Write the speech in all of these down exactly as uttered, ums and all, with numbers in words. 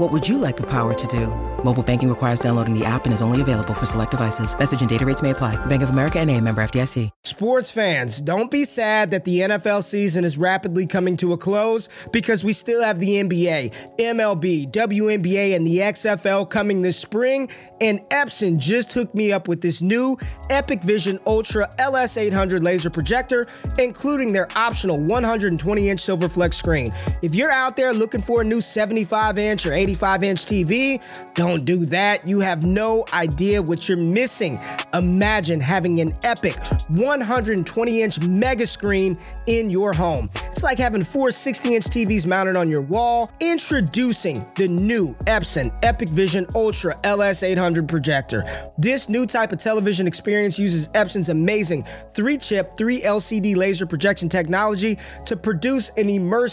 What would you like the power to do? Mobile banking requires downloading the app and is only available for select devices. Message and data rates may apply. Bank of America N A, member F D I C. Sports fans, don't be sad that the N F L season is rapidly coming to a close, because we still have the N B A, M L B, W N B A, and the X F L coming this spring. And Epson just hooked me up with this new Epic Vision Ultra L S eight hundred laser projector, including their optional one hundred twenty inch silver flex screen. If you're out there looking for a new seventy-five inch or eighty-five inch T V, don't do that. You have no idea what you're missing. Imagine having an epic one hundred twenty inch mega screen in your home. It's like having four sixty inch T Vs mounted on your wall. Introducing the new Epson Epic Vision Ultra L S eight hundred projector. This new type of television experience uses Epson's amazing three-chip, three L C D laser projection technology to produce an immersive,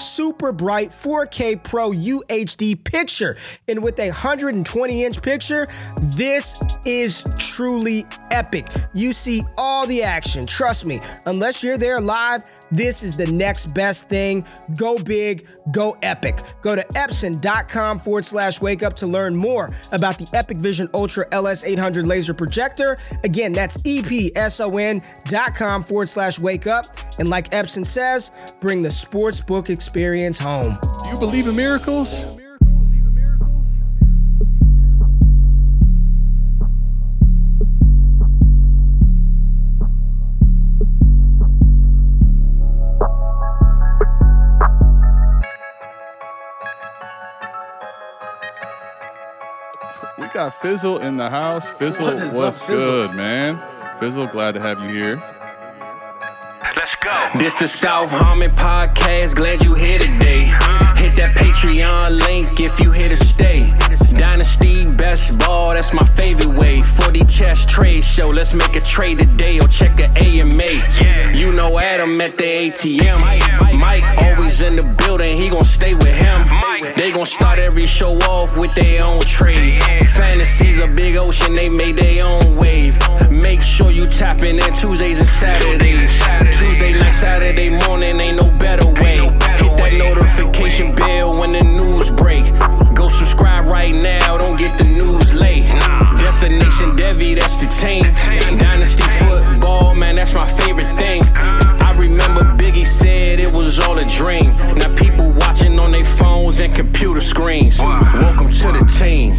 super bright four K Pro U H D picture. And with a one hundred twenty inch picture, this is truly epic. You see all the action. Trust me, unless you're there live, this is the next best thing. Go big, go epic. Go to epson dot com forward slash wake up to learn more about the Epic Vision Ultra L S eight hundred laser projector. Again, that's epson dot com forward slash wake up. And like Epson says, bring the sportsbook experience home. Do you believe in miracles? We got Fizzle in the house. Fizzle, what's good, man? Fizzle, glad to have you here. Let's go. This the South Harmon Podcast. Glad you here today. Hit that Patreon link if you here to stay. Dynasty, best ball, that's my favorite way. four D Chess Trade Show, let's make a trade today or check an A M A. You know Adam at the A T M. Mike always in the building, he gon' stay with him. They gon' start every show off with their own trade. Fantasy's a big ocean, they made their own wave. Make sure you tap in there Tuesdays and Saturdays. Tuesday night, Saturday morning, ain't no better way. Hit that notification bell when the news break. Go subscribe right now, don't get the news late. Destination Devi, that's the team. Dynasty football, man, that's my favorite thing. I remember Biggie said it was all a dream. Now people watching on their phones and computer screens. Welcome to the team.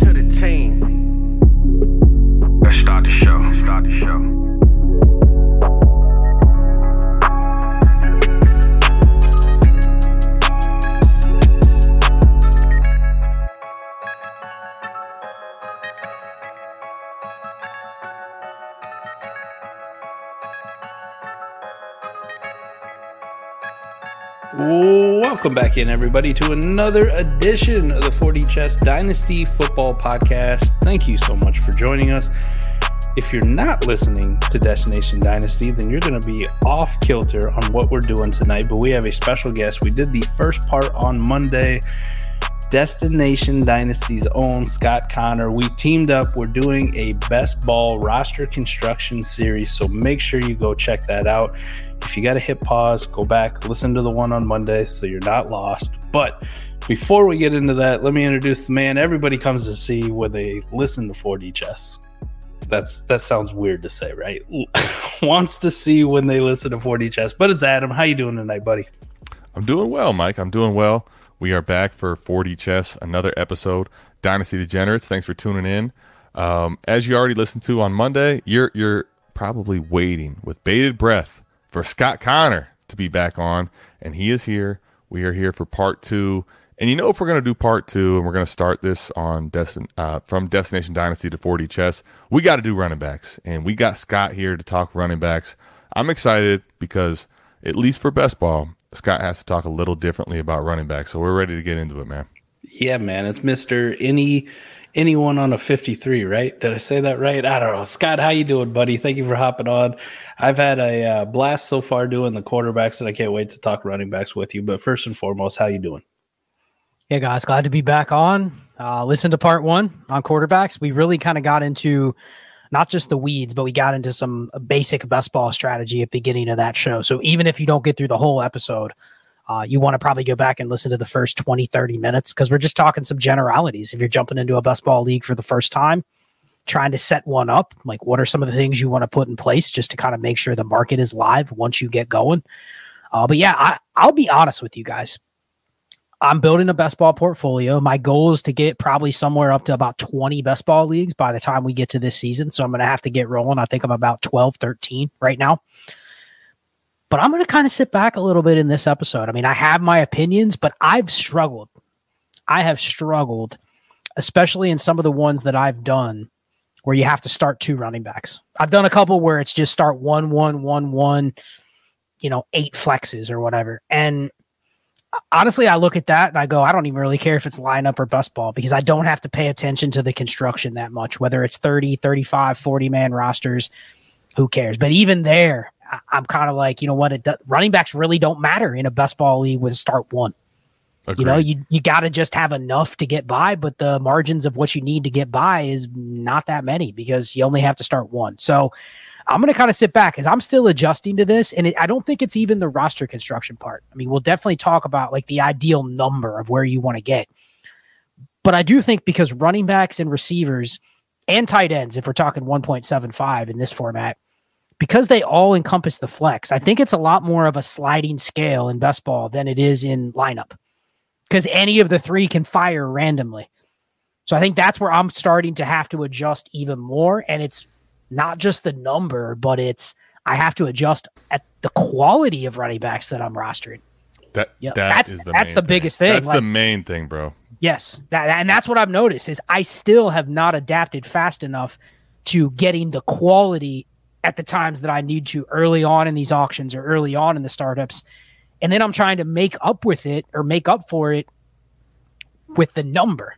Let's start the show. Start the show. Welcome back in, everybody, to another edition of the four D Chess Dynasty Football Podcast. Thank you so much for joining us. If you're not listening to Destination Dynasty, then you're going to be off kilter on what we're doing tonight, but we have a special guest. We did the first part on Monday. Destination Dynasty's own Scott Connor. We teamed up. We're doing a best ball roster construction series, so make sure you go check that out. If you got to hit pause, go back, listen to the one on Monday so you're not lost. But before we get into that, let me introduce the man everybody comes to see when they listen to four D Chess. That's that sounds weird to say, right? Wants to see when they listen to four D Chess, but it's Adam. How you doing tonight, buddy? I'm doing well, Mike. I'm doing well. We are back for four D Chess, another episode. Dynasty Degenerates, thanks for tuning in. Um, as you already listened to on Monday, you're you're probably waiting with bated breath for Scott Connor to be back on, and he is here. We are here for part two. And you know, if we're going to do part two and we're going to start this on Destin, uh, from Destination Dynasty to four D Chess, we got to do running backs. And we got Scott here to talk running backs. I'm excited because, at least for best ball, Scott has to talk a little differently about running backs. So we're ready to get into it, man. Yeah, man. It's Mister Any Anyone on a fifty-three, right? Did I say that right? I don't know. Scott, how you doing, buddy? Thank you for hopping on. I've had a uh, blast so far doing the quarterbacks, and I can't wait to talk running backs with you. But first and foremost, how you doing? Yeah, guys, glad to be back on. Uh, listen to part one on quarterbacks. We really kind of got into not just the weeds, but we got into some basic best ball strategy at the beginning of that show. So even if you don't get through the whole episode, Uh, you want to probably go back and listen to the first twenty, thirty minutes, because we're just talking some generalities. If you're jumping into a best ball league for the first time, trying to set one up, like what are some of the things you want to put in place just to kind of make sure the market is live once you get going. Uh, but yeah, I, I'll be honest with you guys. I'm building a best ball portfolio. My goal is to get probably somewhere up to about twenty best ball leagues by the time we get to this season. So I'm going to have to get rolling. I think I'm about twelve, thirteen right now. But I'm going to kind of sit back a little bit in this episode. I mean, I have my opinions, but I've struggled. I have struggled, especially in some of the ones that I've done where you have to start two running backs. I've done a couple where it's just start one, one, one, one, you know, eight flexes or whatever. And honestly, I look at that and I go, I don't even really care if it's lineup or best ball, because I don't have to pay attention to the construction that much, whether it's thirty, thirty-five, forty man rosters, who cares? But even there, I'm kind of like, you know what, it do, running backs really don't matter in a best ball league with start one. Agreed. You know, you, you got to just have enough to get by, but the margins of what you need to get by is not that many because you only have to start one. So I'm going to kind of sit back because I'm still adjusting to this. And it, I don't think it's even the roster construction part. I mean, we'll definitely talk about like the ideal number of where you want to get. But I do think because running backs and receivers and tight ends, if we're talking one point seven five in this format, because they all encompass the flex, I think it's a lot more of a sliding scale in best ball than it is in lineup, because any of the three can fire randomly. So I think that's where I'm starting to have to adjust even more. And it's not just the number, but it's, I have to adjust at the quality of running backs that I'm rostering. That, you know, that that's, is the that's the thing. biggest thing. That's like, the main thing, bro. Yes. That, and that's what I've noticed is I still have not adapted fast enough to getting the quality at the times that I need to early on in these auctions or early on in the startups. And then I'm trying to make up with it or make up for it with the number.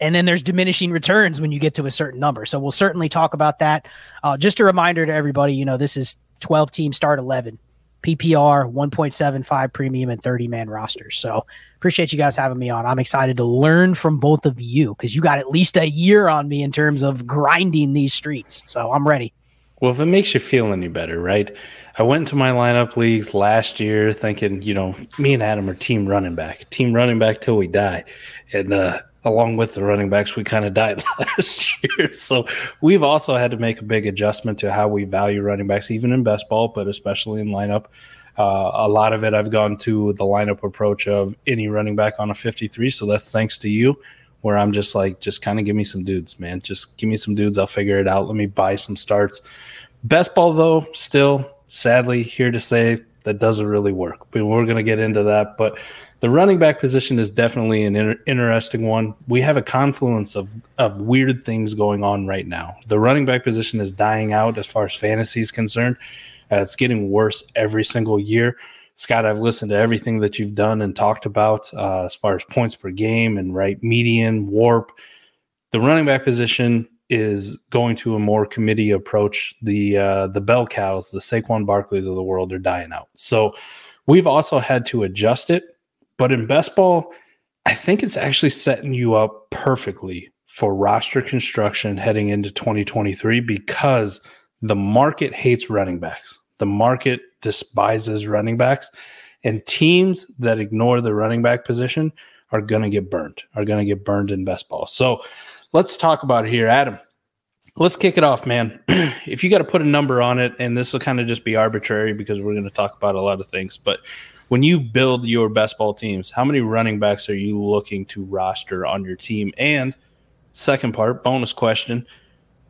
And then there's diminishing returns when you get to a certain number. So we'll certainly talk about that. Uh, just a reminder to everybody, you know, this is twelve team start eleven, P P R, one point seven five premium, and thirty man rosters. So appreciate you guys having me on. I'm excited to learn from both of you because you got at least a year on me in terms of grinding these streets. So I'm ready. Well, if it makes you feel any better, right? I went into my lineup leagues last year thinking, you know, me and Adam are team running back, team running back till we die. And uh, along with the running backs, we kind of died last year. So we've also had to make a big adjustment to how we value running backs, even in best ball, but especially in lineup. Uh, a lot of it, I've gone to the lineup approach of any running back on a fifty-three. So that's thanks to you. Where I'm just like, just kind of give me some dudes, man. Just give me some dudes. I'll figure it out. Let me buy some starts. Best ball, though, still, sadly, here to say that doesn't really work. But we're going to get into that. But the running back position is definitely an inter- interesting one. We have a confluence of, of weird things going on right now. The running back position is dying out as far as fantasy is concerned. Uh, it's getting worse every single year. Scott, I've listened to everything that you've done and talked about uh, as far as points per game and right median, warp. The running back position is going to a more committee approach. The uh, the bell cows, the Saquon Barkleys of the world are dying out. So we've also had to adjust it. But in best ball, I think it's actually setting you up perfectly for roster construction heading into twenty twenty-three because the market hates running backs. The market despises running backs, and teams that ignore the running back position are going to get burned, are going to get burned in best ball. So let's talk about it here, Adam. Let's kick it off, man. If you got to put a number on it, and this will kind of just be arbitrary because we're going to talk about a lot of things, but when you build your best ball teams, how many running backs are you looking to roster on your team? And second part, bonus question,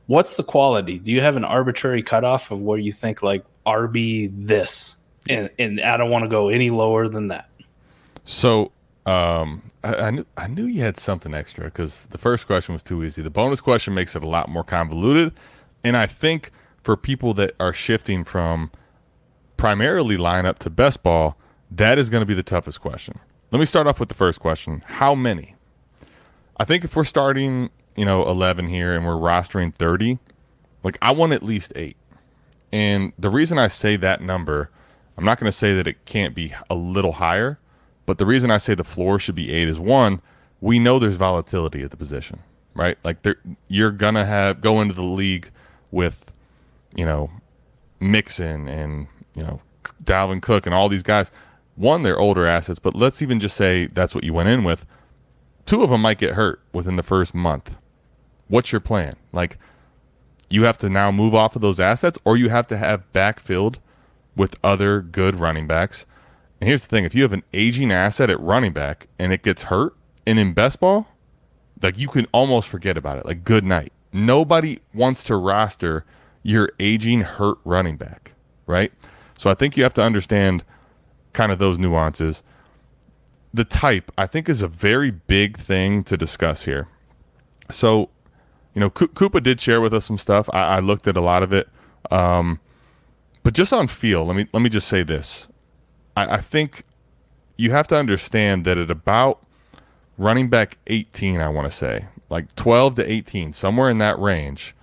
what's the quality? Do you have an arbitrary cutoff of where you think like R B this and and I don't want to go any lower than that. So um, I, I knew I knew you had something extra because the first question was too easy. The bonus question makes it a lot more convoluted, and I think for people that are shifting from primarily lineup to best ball, that is going to be the toughest question. Let me start off with the first question: how many? I think if we're starting, you know, eleven here and we're rostering thirty, like I want at least eight. And the reason I say that number, I'm not going to say that it can't be a little higher, but the reason I say the floor should be eight is, one, we know there's volatility at the position, right? Like there, you're going to have go into the league with, you know, Mixon and, you know, Dalvin Cook and all these guys. One, they're older assets, but let's even just say that's what you went in with. Two of them might get hurt within the first month. What's your plan? Like, you have to now move off of those assets, or you have to have backfilled with other good running backs. And here's the thing. If you have an aging asset at running back and it gets hurt, and in best ball, like you can almost forget about it. Like, good night. Nobody wants to roster your aging hurt running back, right? So I think you have to understand kind of those nuances. The type, I think, is a very big thing to discuss here. So, you know, Koopa did share with us some stuff. I, I looked at a lot of it. Um, but just on feel, let me let me just say this. I, I think you have to understand that at about running back eighteen, I want to say, like twelve to eighteen, somewhere in that range,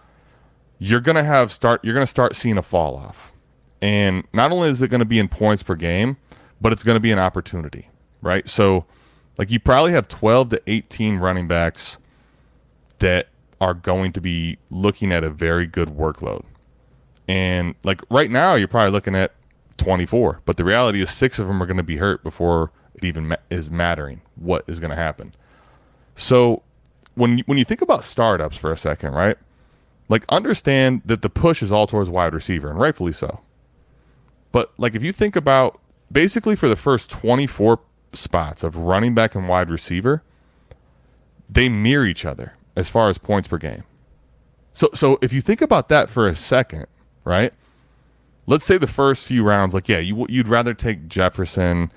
you're gonna have start you're gonna start seeing a fall off. And not only is it gonna be in points per game, but it's gonna be an opportunity, right? So like you probably have twelve to eighteen running backs that are going to be looking at a very good workload. And like right now, you're probably looking at twenty-four, but the reality is six of them are going to be hurt before it even ma- is mattering what is going to happen. So when you, when you think about startups for a second, right? Like understand that the push is all towards wide receiver, and rightfully so. But like if you think about basically for the first twenty-four spots of running back and wide receiver, they mirror each other as far as points per game. So so if you think about that for a second, right? Let's say the first few rounds, like, yeah, you, you'd rather take Jefferson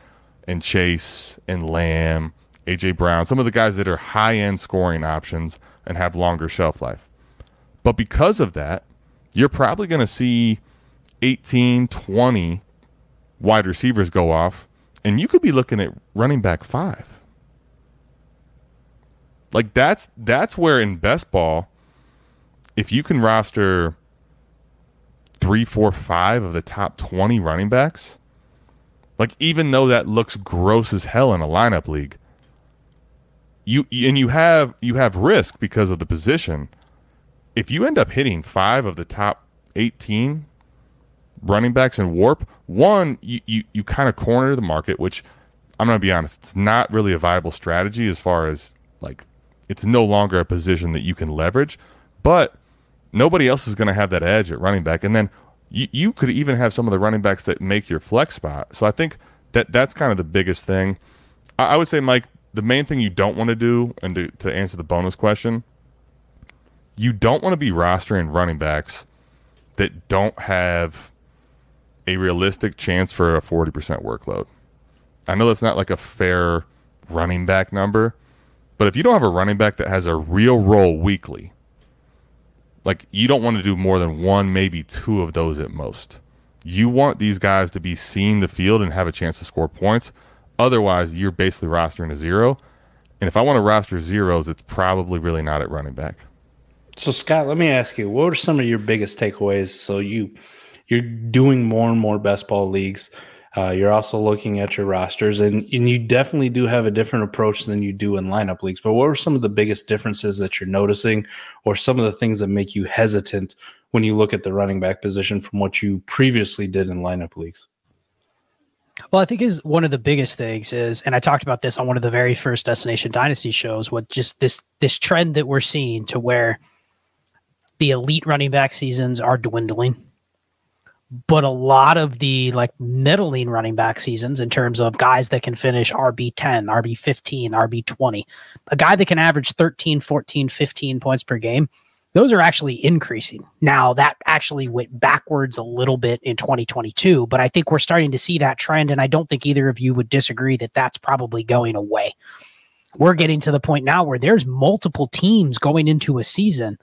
and Chase and Lamb, A J Brown, some of the guys that are high-end scoring options and have longer shelf life. But because of that, you're probably going to see eighteen, twenty wide receivers go off, and you could be looking at running back five. Like that's that's where in best ball, if you can roster three, four, five of the top twenty running backs, like even though that looks gross as hell in a lineup league, you and you have you have risk because of the position. If you end up hitting five of the top eighteen running backs in warp, one, you you, you kind of corner the market, which I'm gonna be honest, it's not really a viable strategy as far as like it's no longer a position that you can leverage, but nobody else is going to have that edge at running back. And then you, you could even have some of the running backs that make your flex spot. So I think that that's kind of the biggest thing. I, I would say, Mike, the main thing you don't want to do, and to, to answer the bonus question, you don't want to be rostering running backs that don't have a realistic chance for a forty percent workload. I know that's not like a fair running back number, but if you don't have a running back that has a real role weekly, like you don't want to do more than one, maybe two of those at most. You want these guys to be seeing the field and have a chance to score points. Otherwise, you're basically rostering a zero. And if I want to roster zeros, it's probably really not at running back. So, Scott, let me ask you, what are some of your biggest takeaways? So you, you're doing more and more best ball leagues. Uh, you're also looking at your rosters, and, and you definitely do have a different approach than you do in lineup leagues. But what were some of the biggest differences that you're noticing, or some of the things that make you hesitant when you look at the running back position from what you previously did in lineup leagues? Well, I think is one of the biggest things is, and I talked about this on one of the very first Destination Dynasty shows, what just this this trend that we're seeing to where the elite running back seasons are dwindling. But a lot of the like middling running back seasons in terms of guys that can finish R B ten, R B fifteen, R B twenty, a guy that can average thirteen, fourteen, fifteen points per game those are actually increasing. Now, that actually went backwards a little bit in twenty twenty-two, but I think we're starting to see that trend, and I don't think either of you would disagree that that's probably going away. We're getting to the point now where there's multiple teams going into a season,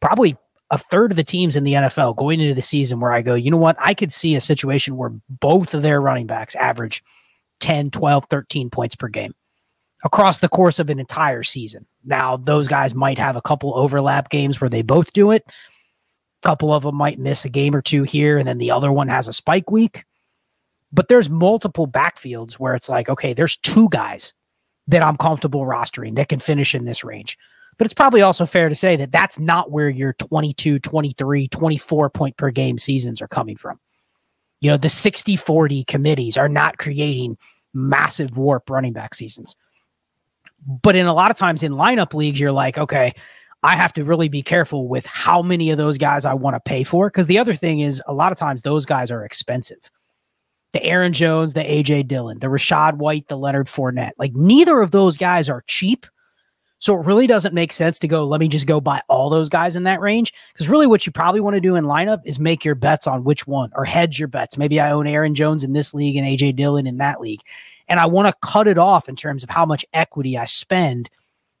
probably a third of the teams in the N F L going into the season where I go, you know what, I could see a situation where both of their running backs average ten, twelve, thirteen points per game across the course of an entire season. Now, those guys might have a couple overlap games where they both do it. A couple of them might miss a game or two here, and then the other one has a spike week. But there's multiple backfields where it's like, okay, there's two guys that I'm comfortable rostering that can finish in this range. But it's probably also fair to say that that's not where your twenty-two, twenty-three, twenty-four point per game seasons are coming from. You know, the sixty forty committees are not creating massive warp running back seasons. But in a lot of times in lineup leagues, you're like, okay, I have to really be careful with how many of those guys I want to pay for. Because the other thing is, a lot of times those guys are expensive. The Aaron Jones, the A J Dillon, the Rashad White, the Leonard Fournette, like neither of those guys are cheap. So it really doesn't make sense to go, let me just go buy all those guys in that range. Because really what you probably want to do in lineup is make your bets on which one, or hedge your bets. Maybe I own Aaron Jones in this league and A J Dillon in that league. And I want to cut it off in terms of how much equity I spend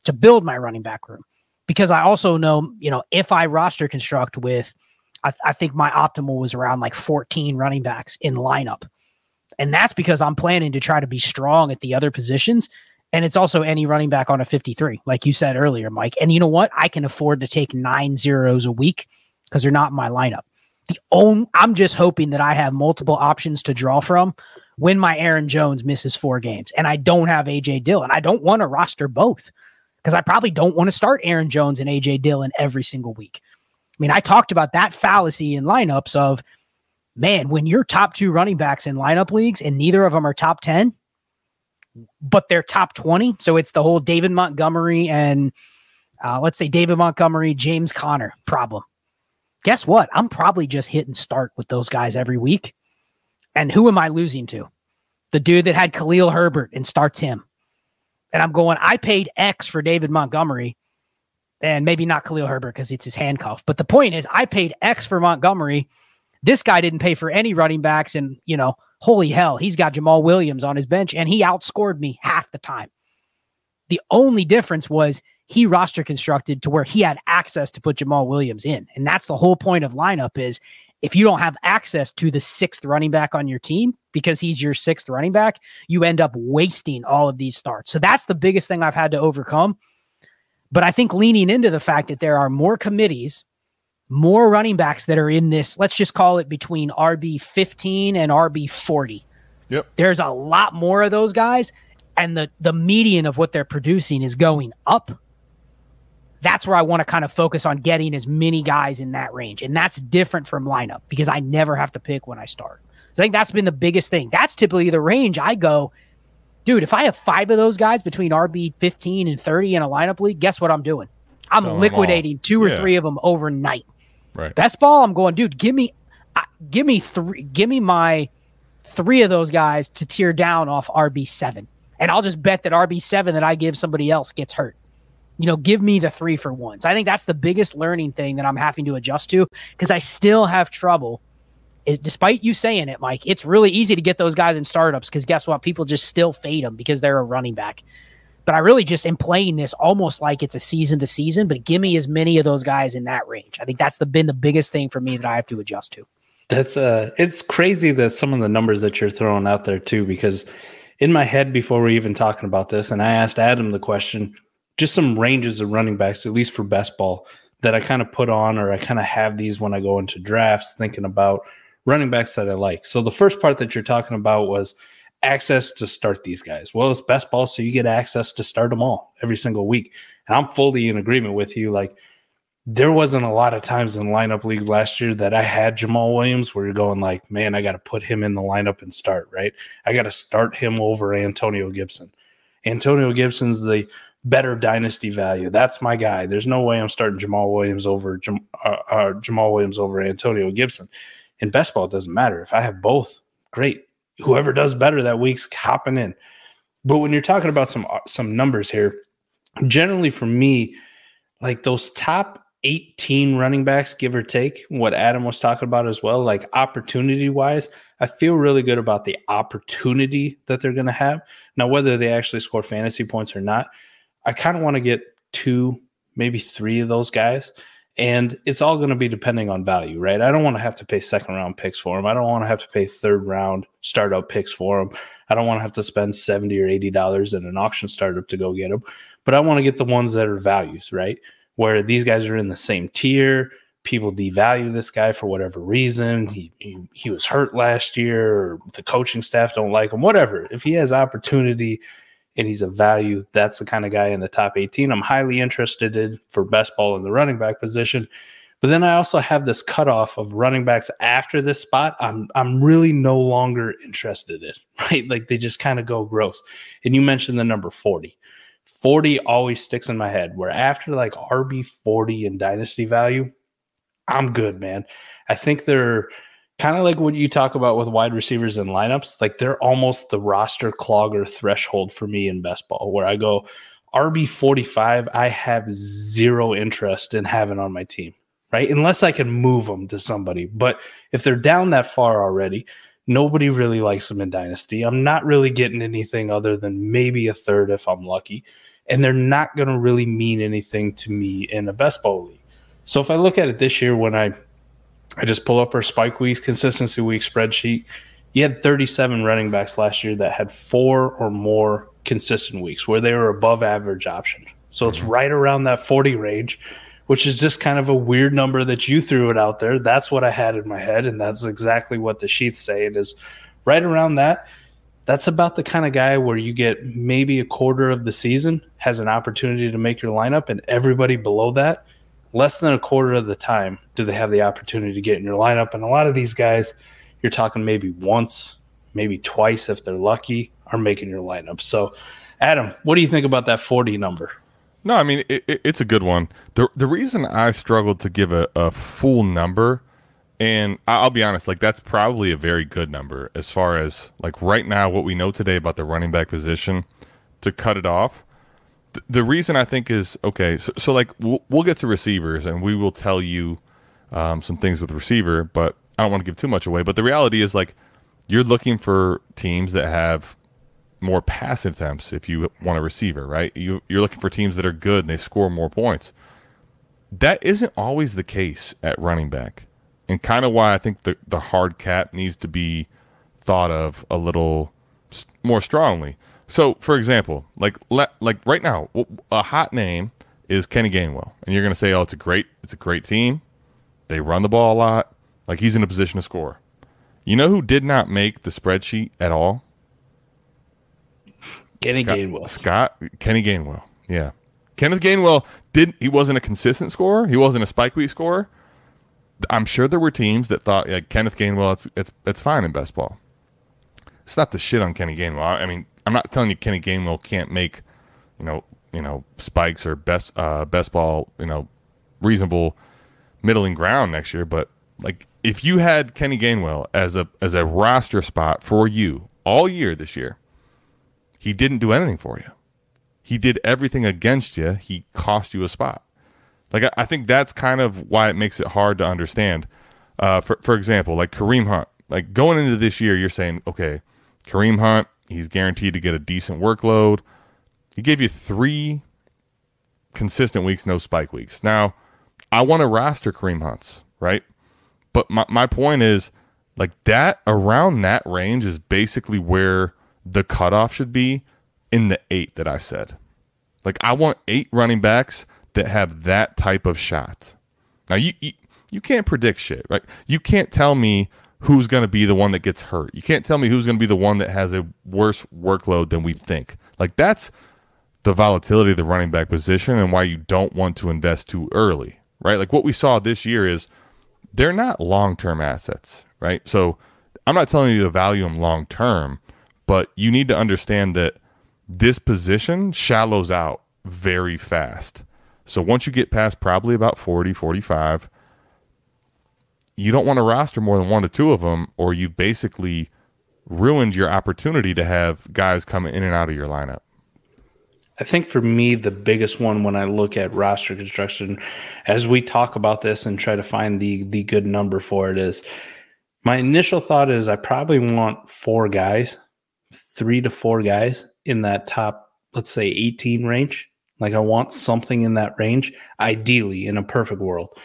to build my running back room. Because I also know, you know, if I roster construct with, I, I think my optimal was around like fourteen running backs in lineup. And that's because I'm planning to try to be strong at the other positions. And it's also any running back on a fifty-three, like you said earlier, Mike. And you know what? I can afford to take nine zeros a week because they're not in my lineup. The only, I'm just hoping that I have multiple options to draw from when my Aaron Jones misses four games and I don't have A J Dillon. I don't want to roster both because I probably don't want to start Aaron Jones and A J Dillon every single week. I mean, I talked about that fallacy in lineups of, man, when your top two running backs in lineup leagues and neither of them are top ten, but they're top twenty. So it's the whole David Montgomery and uh, let's say David Montgomery, James Connor problem. Guess what? I'm probably just hit and start with those guys every week. And who am I losing to? The dude that had Khalil Herbert and starts him. And I'm going, I paid X for David Montgomery and maybe not Khalil Herbert because it's his handcuff. But the point is I paid X for Montgomery. This guy didn't pay for any running backs. And, you know, holy hell, he's got Jamal Williams on his bench, and he outscored me half the time. The only difference was he roster constructed to where he had access to put Jamal Williams in. And that's the whole point of lineup is if you don't have access to the sixth running back on your team because he's your sixth running back, you end up wasting all of these starts. So that's the biggest thing I've had to overcome. But I think leaning into the fact that there are more committees, more running backs that are in this, let's just call it between R B fifteen and R B forty. Yep. There's a lot more of those guys, and the, the median of what they're producing is going up. That's where I want to kind of focus on getting as many guys in that range. And that's different from lineup because I never have to pick when I start. So I think that's been the biggest thing. That's typically the range I go, dude, if I have five of those guys between R B fifteen and thirty in a lineup league, guess what I'm doing? I'm Selling liquidating two or yeah. three of them overnight. Right. Best ball, I'm going, dude, give me, uh, give me three, give me my three of those guys to tear down off R B seven. And I'll just bet that R B seven that I give somebody else gets hurt. You know, give me the three for ones. I think that's the biggest learning thing that I'm having to adjust to because I still have trouble. Is, despite you saying it, Mike, it's really easy to get those guys in startups because guess what? People just still fade them because they're a running back. But I really just am playing this almost like it's a season to season, but give me as many of those guys in that range. I think that's the, been the biggest thing for me that I have to adjust to. That's uh, it's crazy that some of the numbers that you're throwing out there too, because in my head before we were even talking about this, and I asked Adam the question, just some ranges of running backs, at least for best ball, that I kind of put on or I kind of have these when I go into drafts thinking about running backs that I like. So the first part that you're talking about was access to start these guys. Well, it's best ball, so you get access to start them all every single week. And I'm fully in agreement with you. Like, there wasn't a lot of times in lineup leagues last year that I had Jamal Williams where you're going like, man, I got to put him in the lineup and start, right? I got to start him over Antonio Gibson. Antonio Gibson's the better dynasty value. That's my guy. There's no way I'm starting Jamal Williams over Jam- uh, uh, Jamal Williams over Antonio Gibson. In best ball, it doesn't matter. If I have both, great. Whoever does better that week's hopping in. But when you're talking about some some numbers here, generally for me, like those top eighteen running backs, give or take, what Adam was talking about as well, like opportunity-wise, I feel really good about the opportunity that they're going to have. Now, whether they actually score fantasy points or not, I kind of want to get two, maybe three of those guys, and it's all going to be depending on value, right? I don't want to have to pay second-round picks for them. I don't want to have to pay third-round startup picks for them. I don't want to have to spend seventy dollars or eighty dollars in an auction startup to go get them, but I want to get the ones that are values, right? Where these guys are in the same tier, people devalue this guy for whatever reason. He, he he was hurt last year, or the coaching staff don't like him, whatever. If he has opportunity and he's a value, that's the kind of guy in the top eighteen I'm highly interested in for best ball in the running back position. But then I also have this cutoff of running backs after this spot I'm I'm really no longer interested in, right? Like they just kind of go gross. And you mentioned the number forty. forty always sticks in my head, where after like R B forty and dynasty value, I'm good, man. I think they're kind of like what you talk about with wide receivers and lineups. Like they're almost the roster clogger threshold for me in best ball, where I go R B forty-five, I have zero interest in having on my team, right? Unless I can move them to somebody. But if they're down that far already, nobody really likes them in dynasty. I'm not really getting anything other than maybe a third if I'm lucky. And they're not going to really mean anything to me in a best ball league. So if I look at it this year, when I I just pull up our spike weeks, consistency week spreadsheet, you had thirty-seven running backs last year that had four or more consistent weeks where they were above average option. So it's right around that forty range, which is just kind of a weird number that you threw it out there. That's what I had in my head, and that's exactly what the sheets say. It is right around that. That's about the kind of guy where you get maybe a quarter of the season, has an opportunity to make your lineup, and everybody below that, less than a quarter of the time do they have the opportunity to get in your lineup. And a lot of these guys, you're talking maybe once, maybe twice if they're lucky, are making your lineup. So, Adam, what do you think about that forty number? No, I mean, it, it, it's a good one. The The reason I struggled to give a, a full number, and I'll be honest, like that's probably a very good number as far as like right now what we know today about the running back position, to cut it off. The, the reason I think is, okay, so, so like we'll, we'll get to receivers and we will tell you um, some things with receiver, but I don't want to give too much away. But the reality is like you're looking for teams that have more pass attempts if you want a receiver, right? You, you're looking for teams that are good and they score more points. That isn't always the case at running back, and kind of why I think the, the hard cap needs to be thought of a little more strongly. So, for example, like le- like right now, a hot name is Kenny Gainwell, and you're going to say, oh, it's a great it's a great team. They run the ball a lot. Like he's in a position to score. You know who did not make the spreadsheet at all? Kenny Scott, Gainwell. Scott, Kenny Gainwell. Yeah. Kenneth Gainwell, didn't, he wasn't a consistent scorer. He wasn't a spike week scorer. I'm sure there were teams that thought, yeah, Kenneth Gainwell, it's, it's, it's fine in best ball. It's not the shit on Kenny Gainwell. I mean, I'm not telling you Kenny Gainwell can't make, you know, you know, spikes or best, uh, best ball, you know, reasonable middling ground next year. But like, if you had Kenny Gainwell as a, as a roster spot for you all year this year, he didn't do anything for you. He did everything against you. He cost you a spot. Like I, I think that's kind of why it makes it hard to understand. Uh, for for example, like Kareem Hunt. Like going into this year, you're saying, okay, Kareem Hunt, he's guaranteed to get a decent workload. He gave you three consistent weeks, no spike weeks. Now, I want to roster Kareem Hunts, right? But my my point is, like that around that range is basically where the cutoff should be, in the eight that I said. Like I want eight running backs that have that type of shot. Now you you, you can't predict shit, right? You can't tell me who's going to be the one that gets hurt. You can't tell me who's going to be the one that has a worse workload than we think. Like that's the volatility of the running back position and why you don't want to invest too early, right? Like what we saw this year is they're not long-term assets, right? So I'm not telling you to value them long-term, but you need to understand that this position shallows out very fast. So once you get past probably about forty, forty-five, you don't want to roster more than one to two of them, or you basically ruined your opportunity to have guys come in and out of your lineup. I think for me, the biggest one when I look at roster construction, as we talk about this and try to find the the good number for it, is my initial thought is I probably want four guys, three to four guys in that top, let's say eighteen range. Like I want something in that range, ideally in a perfect world.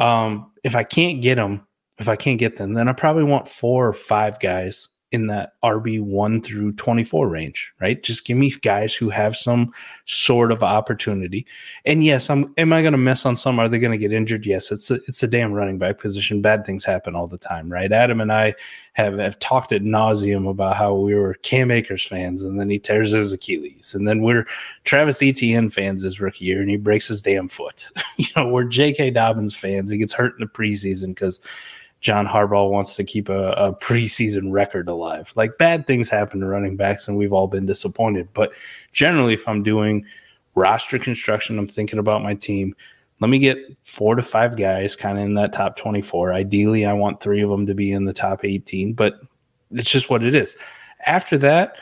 Um, if I can't get them, if I can't get them, then I probably want four or five guys in that R B one through twenty-four range, right? Just give me guys who have some sort of opportunity. And yes, I'm, am I going to miss on some? Are they going to get injured? Yes, it's a, it's a damn running back position. Bad things happen all the time, right? Adam and I have, have talked ad nauseum about how we were Cam Akers fans, and then he tears his Achilles. And then we're Travis Etienne fans his rookie year, and he breaks his damn foot. You know, we're J K. Dobbins fans. He gets hurt in the preseason because John Harbaugh wants to keep a, a preseason record alive. Like, bad things happen to running backs, and we've all been disappointed. But generally, if I'm doing roster construction, I'm thinking about my team. Let me get four to five guys kind of in that top twenty-four. Ideally, I want three of them to be in the top eighteen, but it's just what it is. After that,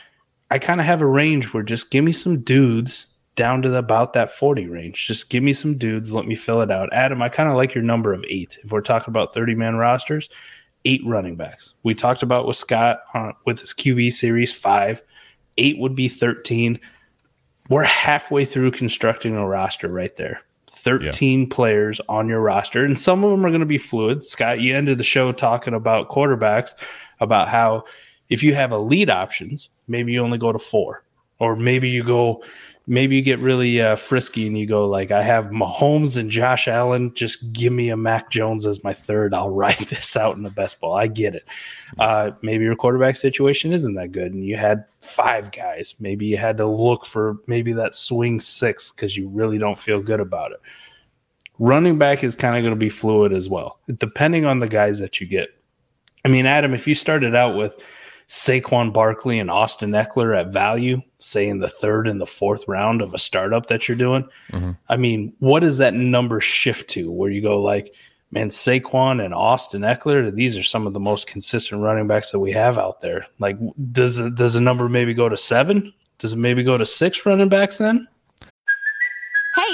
I kind of have a range where just give me some dudes down to the, about that forty range. Just give me some dudes. Let me fill it out. Adam, I kind of like your number of eight. If we're talking about thirty-man rosters, eight running backs. We talked about with Scott on, with his Q B series, five. Eight would be thirteen. We're halfway through constructing a roster right there. thirteen yeah. players on your roster, and some of them are going to be fluid. Scott, you ended the show talking about quarterbacks, about how if you have elite options, maybe you only go to four, or maybe you go – Maybe you get really uh, frisky and you go like, I have Mahomes and Josh Allen. Just give me a Mac Jones as my third. I'll ride this out in the best ball. I get it. Uh, maybe your quarterback situation isn't that good and you had five guys. Maybe you had to look for maybe that swing six because you really don't feel good about it. Running back is kind of going to be fluid as well, depending on the guys that you get. I mean, Adam, if you started out with Saquon Barkley and Austin Eckler at value, say in the third and the fourth round of a startup that you're doing. Mm-hmm. I mean, what does that number shift to where you go like, man, Saquon and Austin Eckler, these are some of the most consistent running backs that we have out there. Like, does, does the number maybe go to seven? Does it maybe go to six running backs then? Hey,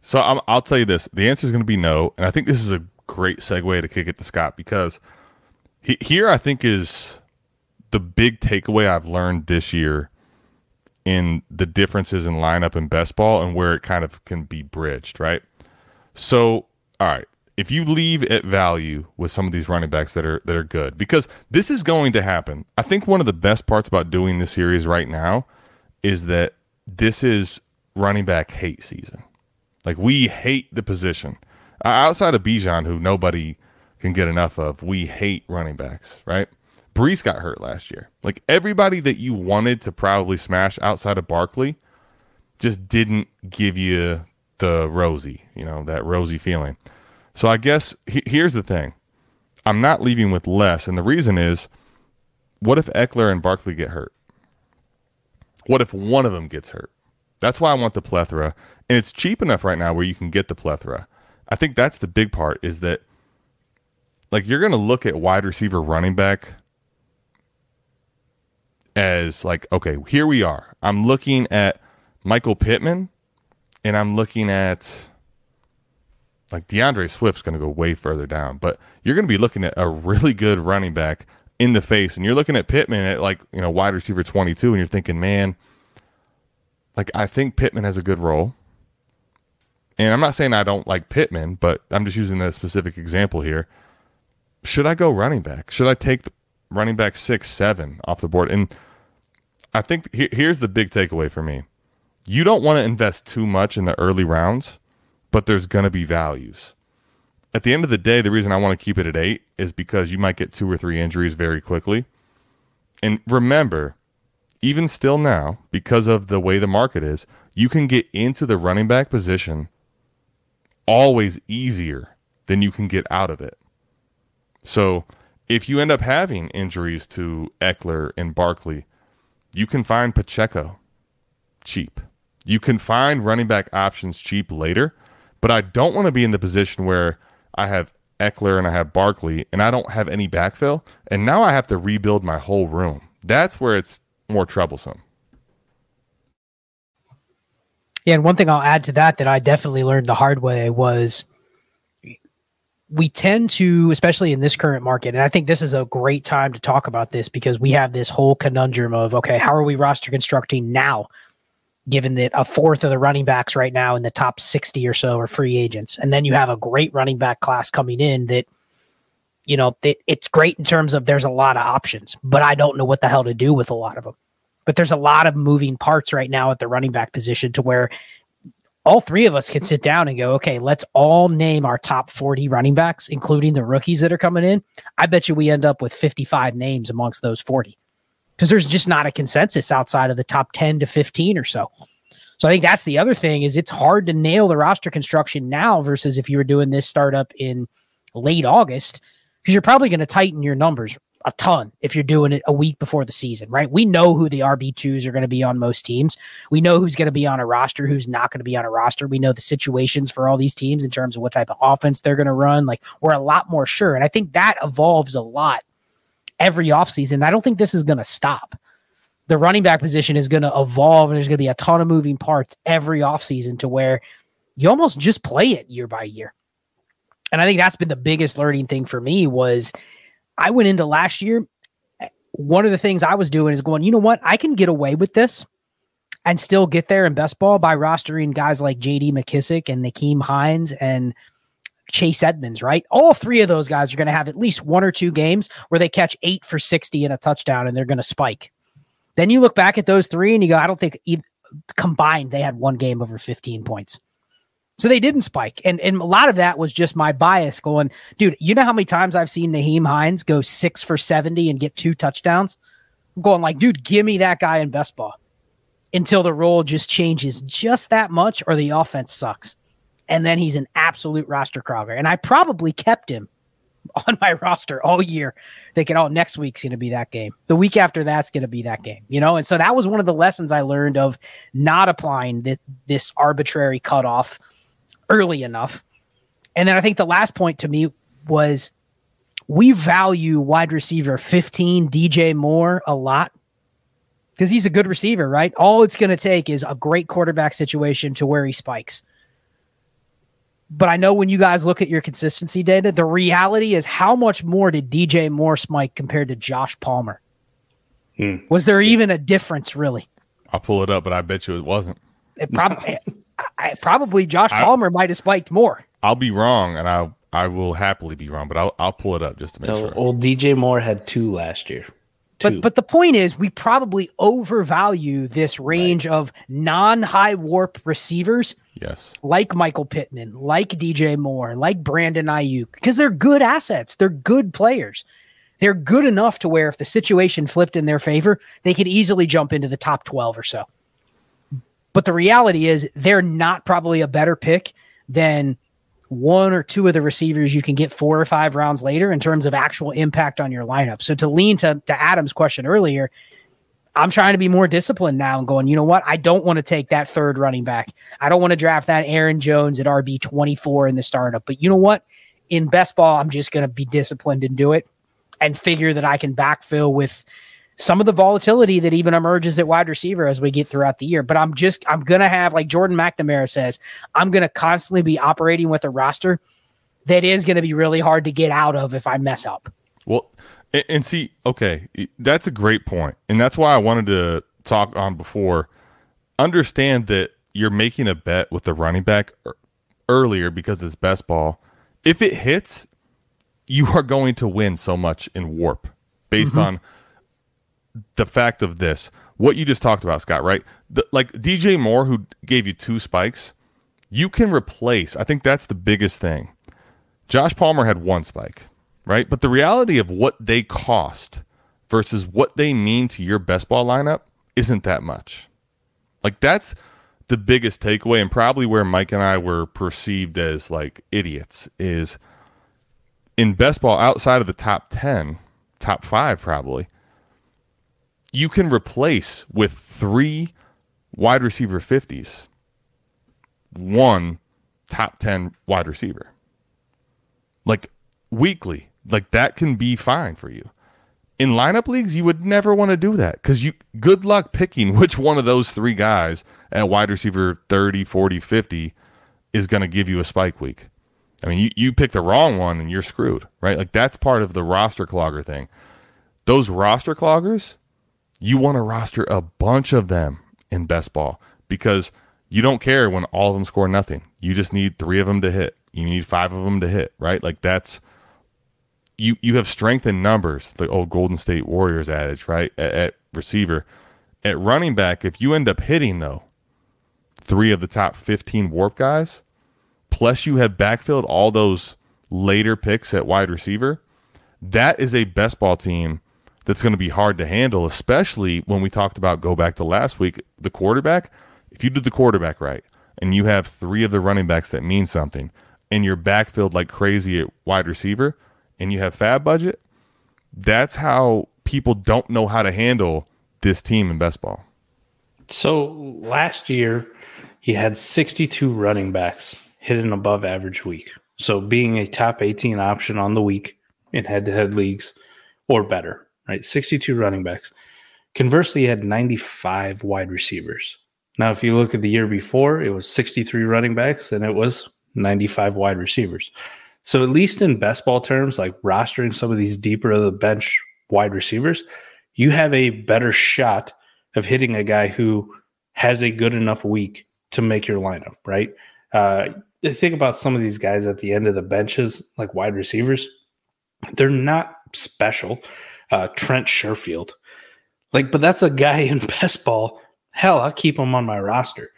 So I'm, I'll tell you this. The answer is going to be no, and I think this is a great segue to kick it to Scott because he, here I think is the big takeaway I've learned this year in the differences in lineup and best ball and where it kind of can be bridged, right? So, all right, if you leave at value with some of these running backs that are that are good, because this is going to happen. I think one of the best parts about doing this series right now is that this is running back hate season. Like, we hate the position. Uh, outside of Bijan, who nobody can get enough of, we hate running backs, right? Brees got hurt last year. Like, everybody that you wanted to probably smash outside of Barkley just didn't give you the rosy, you know, that rosy feeling. So I guess he- here's the thing. I'm not leaving with less, and the reason is, what if Eckler and Barkley get hurt? What if one of them gets hurt? That's why I want the plethora, and it's cheap enough right now where you can get the plethora. I think that's the big part is that, like, you're going to look at wide receiver, running back as like, okay, here we are. I'm looking at Michael Pittman, and I'm looking at, like, DeAndre Swift's going to go way further down, but you're going to be looking at a really good running back in the face, and you're looking at Pittman at, like, you know, wide receiver twenty-two, and you're thinking, man, like, I think Pittman has a good role. And I'm not saying I don't like Pittman, but I'm just using a specific example here. Should I go running back? Should I take the running back six, seven off the board? And I think he- here's the big takeaway for me. You don't want to invest too much in the early rounds, but there's going to be values. At the end of the day, the reason I want to keep it at eight is because you might get two or three injuries very quickly. And remember, even still now, because of the way the market is, you can get into the running back position always easier than you can get out of it. So if you end up having injuries to Eckler and Barkley, you can find Pacheco cheap. You can find running back options cheap later, but I don't want to be in the position where I have Eckler and I have Barkley and I don't have any backfill, and now I have to rebuild my whole room. That's where it's more troublesome. Yeah, and one thing I'll add to that that I definitely learned the hard way was we tend to, especially in this current market, and I think this is a great time to talk about this because we have this whole conundrum of, okay, how are we roster constructing now, given that a fourth of the running backs right now in the top sixty or so are free agents? And then you have a great running back class coming in that, you know, it, it's great in terms of there's a lot of options, but I don't know what the hell to do with a lot of them. But there's a lot of moving parts right now at the running back position to where all three of us can sit down and go, okay, let's all name our top forty running backs, including the rookies that are coming in. I bet you we end up with fifty-five names amongst those forty because there's just not a consensus outside of the top ten to fifteen or so. So I think that's the other thing is it's hard to nail the roster construction now versus if you were doing this startup in late August because you're probably going to tighten your numbers a ton if you're doing it a week before the season, right? We know who the R B twos are going to be on most teams. We know who's going to be on a roster, who's not going to be on a roster. We know the situations for all these teams in terms of what type of offense they're going to run. Like, we're a lot more sure. And I think that evolves a lot every offseason. I don't think this is going to stop. The running back position is going to evolve, and there's going to be a ton of moving parts every offseason to where you almost just play it year by year. And I think that's been the biggest learning thing for me was I went into last year, one of the things I was doing is going, you know what? I can get away with this and still get there in best ball by rostering guys like J D. McKissic and Nyheim Hines and Chase Edmonds, right? All three of those guys are going to have at least one or two games where they catch eight for sixty and a touchdown, and they're going to spike. Then you look back at those three and you go, I don't think either, combined they had one game over fifteen points. So they didn't spike. And and a lot of that was just my bias going, dude, you know how many times I've seen Nyheim Hines go six for seventy and get two touchdowns? I'm going like, dude, give me that guy in best ball until the role just changes just that much or the offense sucks. And then he's an absolute roster clogger. And I probably kept him on my roster all year thinking, oh, next week's going to be that game. The week after that's going to be that game, you know? And so that was one of the lessons I learned of not applying th- this arbitrary cutoff early enough. And then I think the last point to me was we value wide receiver fifteen, D J Moore, a lot because he's a good receiver, right? All it's going to take is a great quarterback situation to where he spikes. But I know when you guys look at your consistency data, the reality is how much more did D J Moore spike compared to Josh Palmer? Hmm. Was there even a difference, really? I'll pull it up, but I bet you it wasn't. It probably... I, probably Josh Palmer I, might have spiked more. I'll be wrong, and I I will happily be wrong, but I'll I'll pull it up just to make no, sure. Old D J Moore had two last year. Two. But but the point is, we probably overvalue this range right. of non-high warp receivers. Yes, like Michael Pittman, like D J Moore, like Brandon Ayuk, because they're good assets. They're good players. They're good enough to where if the situation flipped in their favor, they could easily jump into the top twelve or so. But the reality is they're not probably a better pick than one or two of the receivers you can get four or five rounds later in terms of actual impact on your lineup. So to lean to, to Adam's question earlier, I'm trying to be more disciplined now and going, you know what? I don't want to take that third running back. I don't want to draft that Aaron Jones at R B twenty-four in the startup. But you know what? In best ball, I'm just going to be disciplined and do it and figure that I can backfill with some of the volatility that even emerges at wide receiver as we get throughout the year. But I'm just, I'm going to have, like Jordan McNamara says, I'm going to constantly be operating with a roster that is going to be really hard to get out of if I mess up. Well, and, and see, okay, that's a great point. And that's why I wanted to talk on before. Understand that you're making a bet with the running back earlier because it's best ball. If it hits, you are going to win so much in warp based mm-hmm. on the fact of this, what you just talked about, Scott, right? The, like D J Moore, who gave you two spikes, you can replace. I think that's the biggest thing. Josh Palmer had one spike, right? But the reality of what they cost versus what they mean to your best ball lineup isn't that much. Like that's the biggest takeaway, and probably where Mike and I were perceived as like idiots, is in best ball outside of the top ten, top five probably, you can replace with three wide receiver fifties, one top ten wide receiver. Like weekly, like that can be fine for you. In lineup leagues, you would never want to do that because you good luck picking which one of those three guys at wide receiver thirty, forty, fifty is going to give you a spike week. I mean, you, you pick the wrong one and you're screwed, right? Like that's part of the roster clogger thing. Those roster cloggers, you want to roster a bunch of them in best ball because you don't care when all of them score nothing. You just need three of them to hit. You need five of them to hit, right? Like that's, You you have strength in numbers, the old Golden State Warriors adage, right? At, at receiver. At running back, if you end up hitting, though, three of the top fifteen warp guys, plus you have backfilled all those later picks at wide receiver, that is a best ball team that's going to be hard to handle, especially when we talked about, go back to last week, the quarterback. If you do the quarterback right and you have three of the running backs that mean something and you're backfilled like crazy at wide receiver, and you have fab budget, that's how people don't know how to handle this team in best ball. So last year, you had sixty-two running backs hit an above average week. So being a top eighteen option on the week in head-to-head leagues or better, right? sixty-two running backs. Conversely, you had ninety-five wide receivers. Now, if you look at the year before, it was sixty-three running backs and it was ninety-five wide receivers. So at least in best ball terms, like rostering some of these deeper of the bench wide receivers, you have a better shot of hitting a guy who has a good enough week to make your lineup, right? Uh, think about some of these guys at the end of the benches, like wide receivers. They're not special. Uh, Trent Sherfield. Like, but that's a guy in best ball. Hell, I'll keep him on my roster.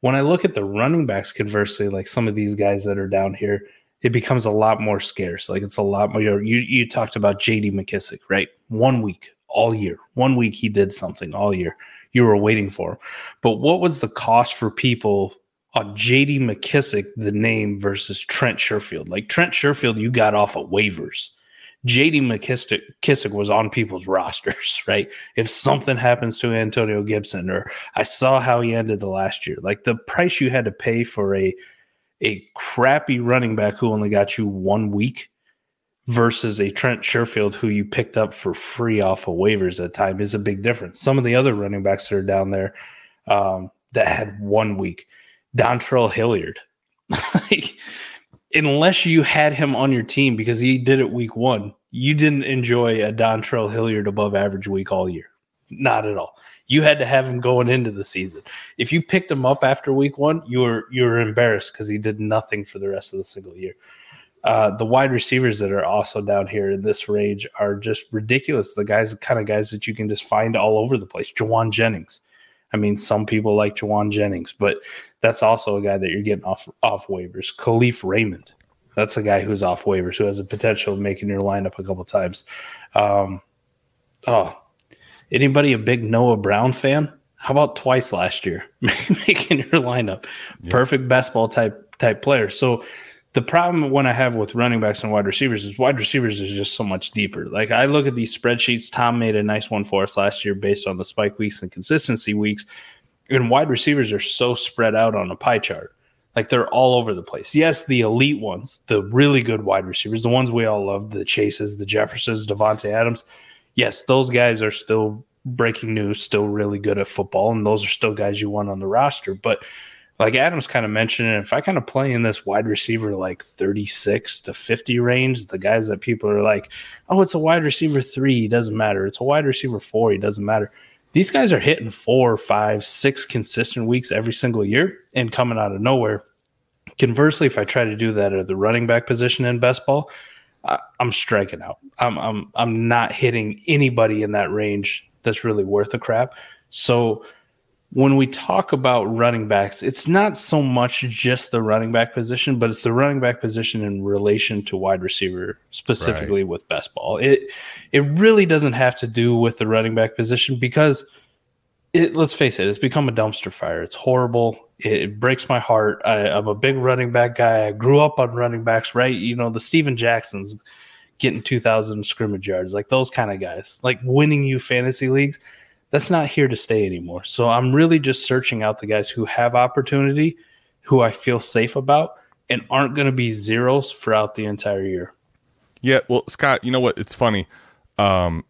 When I look at the running backs, conversely, like some of these guys that are down here, it becomes a lot more scarce. Like it's a lot more. You you talked about J D. McKissic, right? One week all year. One week he did something all year. You were waiting for him. But what was the cost for people on J D. McKissic, the name, versus Trent Sherfield? Like Trent Sherfield, you got off of waivers. J D. McKissic, McKissic was on people's rosters, right? If something happens to Antonio Gibson, or I saw how he ended the last year, like the price you had to pay for a a crappy running back who only got you one week versus a Trent Sherfield who you picked up for free off of waivers at time is a big difference. Some of the other running backs that are down there um, that had one week, Dontrell Hilliard, like, unless you had him on your team because he did it week one, you didn't enjoy a Dontrell Hilliard above average week all year. Not at all. You had to have him going into the season. If you picked him up after week one, you were you were embarrassed because he did nothing for the rest of the single year. Uh, the wide receivers that are also down here in this range are just ridiculous. The guys, the kind of guys that you can just find all over the place. Jawan Jennings. I mean, some people like Jawan Jennings, but that's also a guy that you're getting off off waivers. Khalif Raymond. That's a guy who's off waivers, who has a potential of making your lineup a couple times. Um, oh, Anybody a big Noah Brown fan? How about twice last year making your lineup? Yeah. Perfect best ball type type player. So the problem when I have with running backs and wide receivers is wide receivers is just so much deeper. Like I look at these spreadsheets. Tom made a nice one for us last year based on the spike weeks and consistency weeks. And wide receivers are so spread out on a pie chart. Like they're all over the place. Yes, the elite ones, the really good wide receivers, the ones we all love, the Chases, the Jeffersons, Devontae Adams. Yes, those guys are still breaking news, still really good at football, and those are still guys you want on the roster. But like Adam's kind of mentioned, if I kind of play in this wide receiver like thirty-six to fifty range, the guys that people are like, oh, it's a wide receiver three, it doesn't matter. It's a wide receiver four, it doesn't matter. These guys are hitting four, five, six consistent weeks every single year and coming out of nowhere. Conversely, if I try to do that at the running back position in best ball, I'm striking out. I'm I'm I'm not hitting anybody in that range that's really worth a crap. So when we talk about running backs, it's not so much just the running back position, but it's the running back position in relation to wide receiver, specifically right. With best ball. It it really doesn't have to do with the running back position because it, let's face it, it's become a dumpster fire. It's horrible. it breaks my heart. I, I'm a big running back guy. I grew up on running backs, right? You know, the Steven Jacksons getting two thousand scrimmage yards, like those kind of guys, like winning you fantasy leagues. That's not here to stay anymore. So I'm really just searching out the guys who have opportunity, who I feel safe about, and aren't going to be zeros throughout the entire year. Yeah, well, Scott, you know what? It's funny. Um,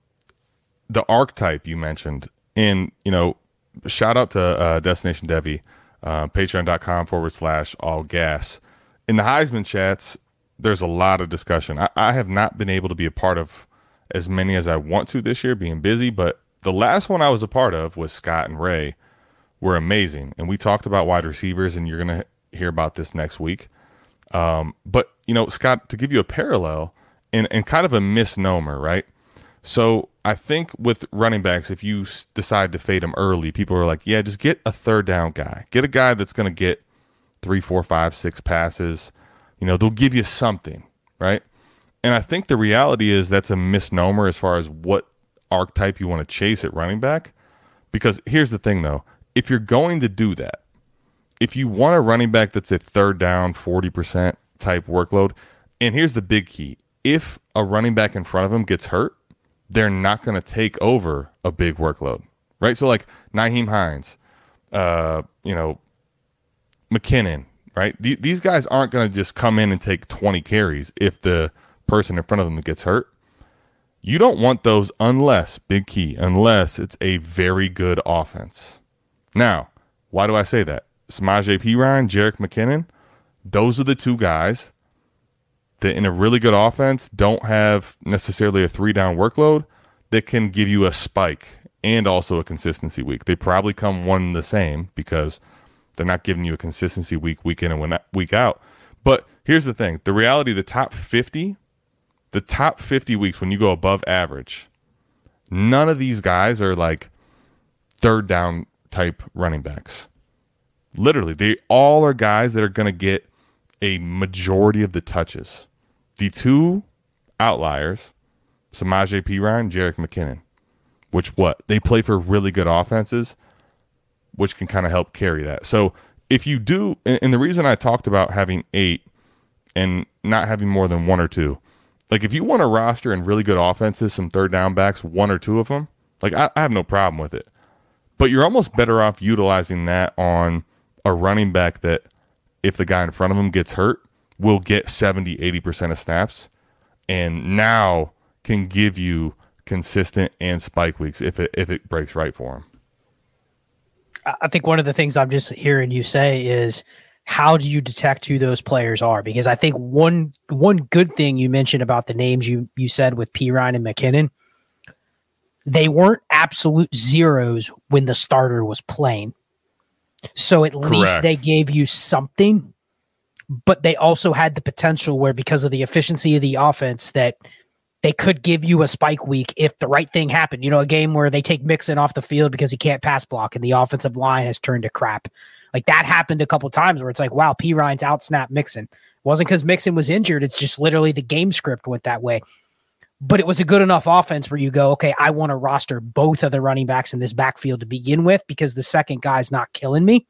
the archetype you mentioned, and, you know, shout out to uh, Destination Devi, uh, patreon.com forward slash all gas. In the Heisman chats, there's a lot of discussion. I, I have not been able to be a part of as many as I want to this year, being busy, but the last one I was a part of was Scott and Ray were amazing. And we talked about wide receivers, and you're going to hear about this next week. Um, but, you know, Scott, to give you a parallel and, and kind of a misnomer, right? So I think with running backs, if you s- decide to fade them early, people are like, yeah, just get a third down guy. Get a guy that's going to get three, four, five, six passes. You know, they'll give you something, right? And I think the reality is that's a misnomer as far as what archetype you want to chase at running back. Because here's the thing, though. If you're going to do that, if you want a running back that's a third down, forty percent type workload, and here's the big key. If a running back in front of him gets hurt, they're not going to take over a big workload, right? So like Nyheim Hines, uh, you know, McKinnon, right? Th- these guys aren't going to just come in and take twenty carries if the person in front of them gets hurt. You don't want those unless, big key, unless it's a very good offense. Now, why do I say that? Samaje Perine, Jerick McKinnon, those are the two guys that in a really good offense don't have necessarily a three-down workload that can give you a spike and also a consistency week. They probably come one and the same because they're not giving you a consistency week, week in and week out. But here's the thing. The reality, the top fifty, the top fifty weeks when you go above average, none of these guys are like third-down type running backs. Literally, they all are guys that are going to get a majority of the touches. The two outliers, Samaje Perine, Jerick McKinnon, which what? They play for really good offenses, which can kind of help carry that. So if you do, and the reason I talked about having eight and not having more than one or two, like if you want a roster and really good offenses, some third down backs, one or two of them, like I, I have no problem with it. But you're almost better off utilizing that on a running back that, if the guy in front of him gets hurt, will get seventy, eighty percent of snaps and now can give you consistent and spike weeks if it if it breaks right for him. I think one of the things I'm just hearing you say is, how do you detect who those players are? Because I think one one good thing you mentioned about the names you, you said with Perine and McKinnon, they weren't absolute zeros when the starter was playing. So at Correct. Least they gave you something, but they also had the potential where, because of the efficiency of the offense, that they could give you a spike week if the right thing happened. You know, a game where they take Mixon off the field because he can't pass block and the offensive line has turned to crap. Like that happened a couple times where it's like, wow, Perine's outsnapped Mixon. It wasn't because Mixon was injured. It's just literally the game script went that way. But it was a good enough offense where you go, okay, I want to roster both of the running backs in this backfield to begin with because the second guy's not killing me.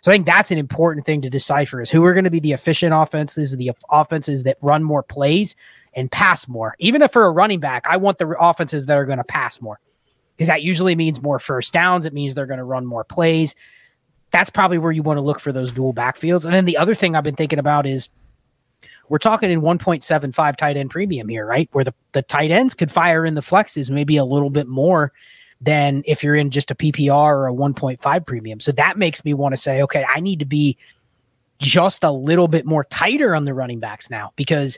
So I think that's an important thing to decipher, is who are going to be the efficient offenses, the offenses that run more plays and pass more. Even if for a running back, I want the offenses that are going to pass more, because that usually means more first downs. It means they're going to run more plays. That's probably where you want to look for those dual backfields. And then the other thing I've been thinking about is, we're talking in one point seven five tight end premium here, right? Where the, the tight ends could fire in the flexes maybe a little bit more than if you're in just a P P R or a one point five premium. So that makes me want to say, okay, I need to be just a little bit more tighter on the running backs now, because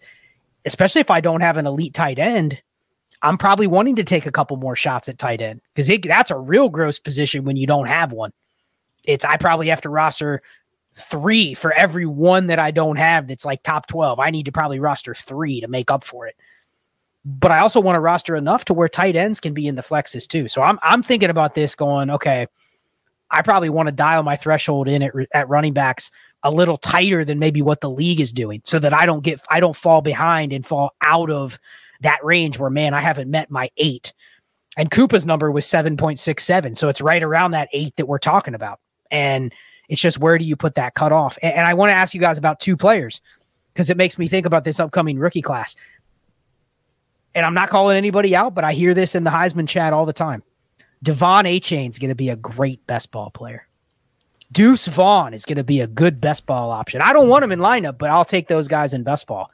especially if I don't have an elite tight end, I'm probably wanting to take a couple more shots at tight end, because that's a real gross position when you don't have one. It's I probably have to roster three for every one that I don't have that's like top twelve. I need to probably roster three to make up for it. But I also want to roster enough to where tight ends can be in the flexes too. So I'm I'm thinking about this going, okay, I probably want to dial my threshold in at, at running backs a little tighter than maybe what the league is doing, so that I don't get I don't fall behind and fall out of that range where, man, I haven't met my eight. And Koopa's number was seven point six seven. So it's right around that eight that we're talking about. And It's just, where do you put that cutoff? And, and I want to ask you guys about two players, because it makes me think about this upcoming rookie class. And I'm not calling anybody out, but I hear this in the Heisman chat all the time. Devon Achane is going to be a great best ball player. Deuce Vaughn is going to be a good best ball option. I don't want him in lineup, but I'll take those guys in best ball.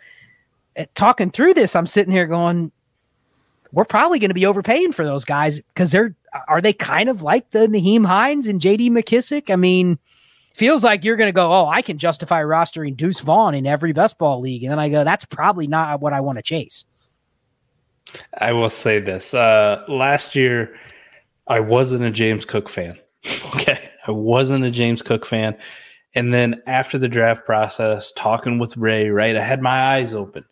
And talking through this, I'm sitting here going, we're probably going to be overpaying for those guys, because they're, are they kind of like the Nyheim Hines and J D. McKissic? I mean, feels like you're going to go, oh, I can justify rostering Deuce Vaughn in every best ball league. And then I go, that's probably not what I want to chase. I will say this. Uh, last year, I wasn't a James Cook fan. Okay. I wasn't a James Cook fan. And then after the draft process, talking with Ray, right, I had my eyes open.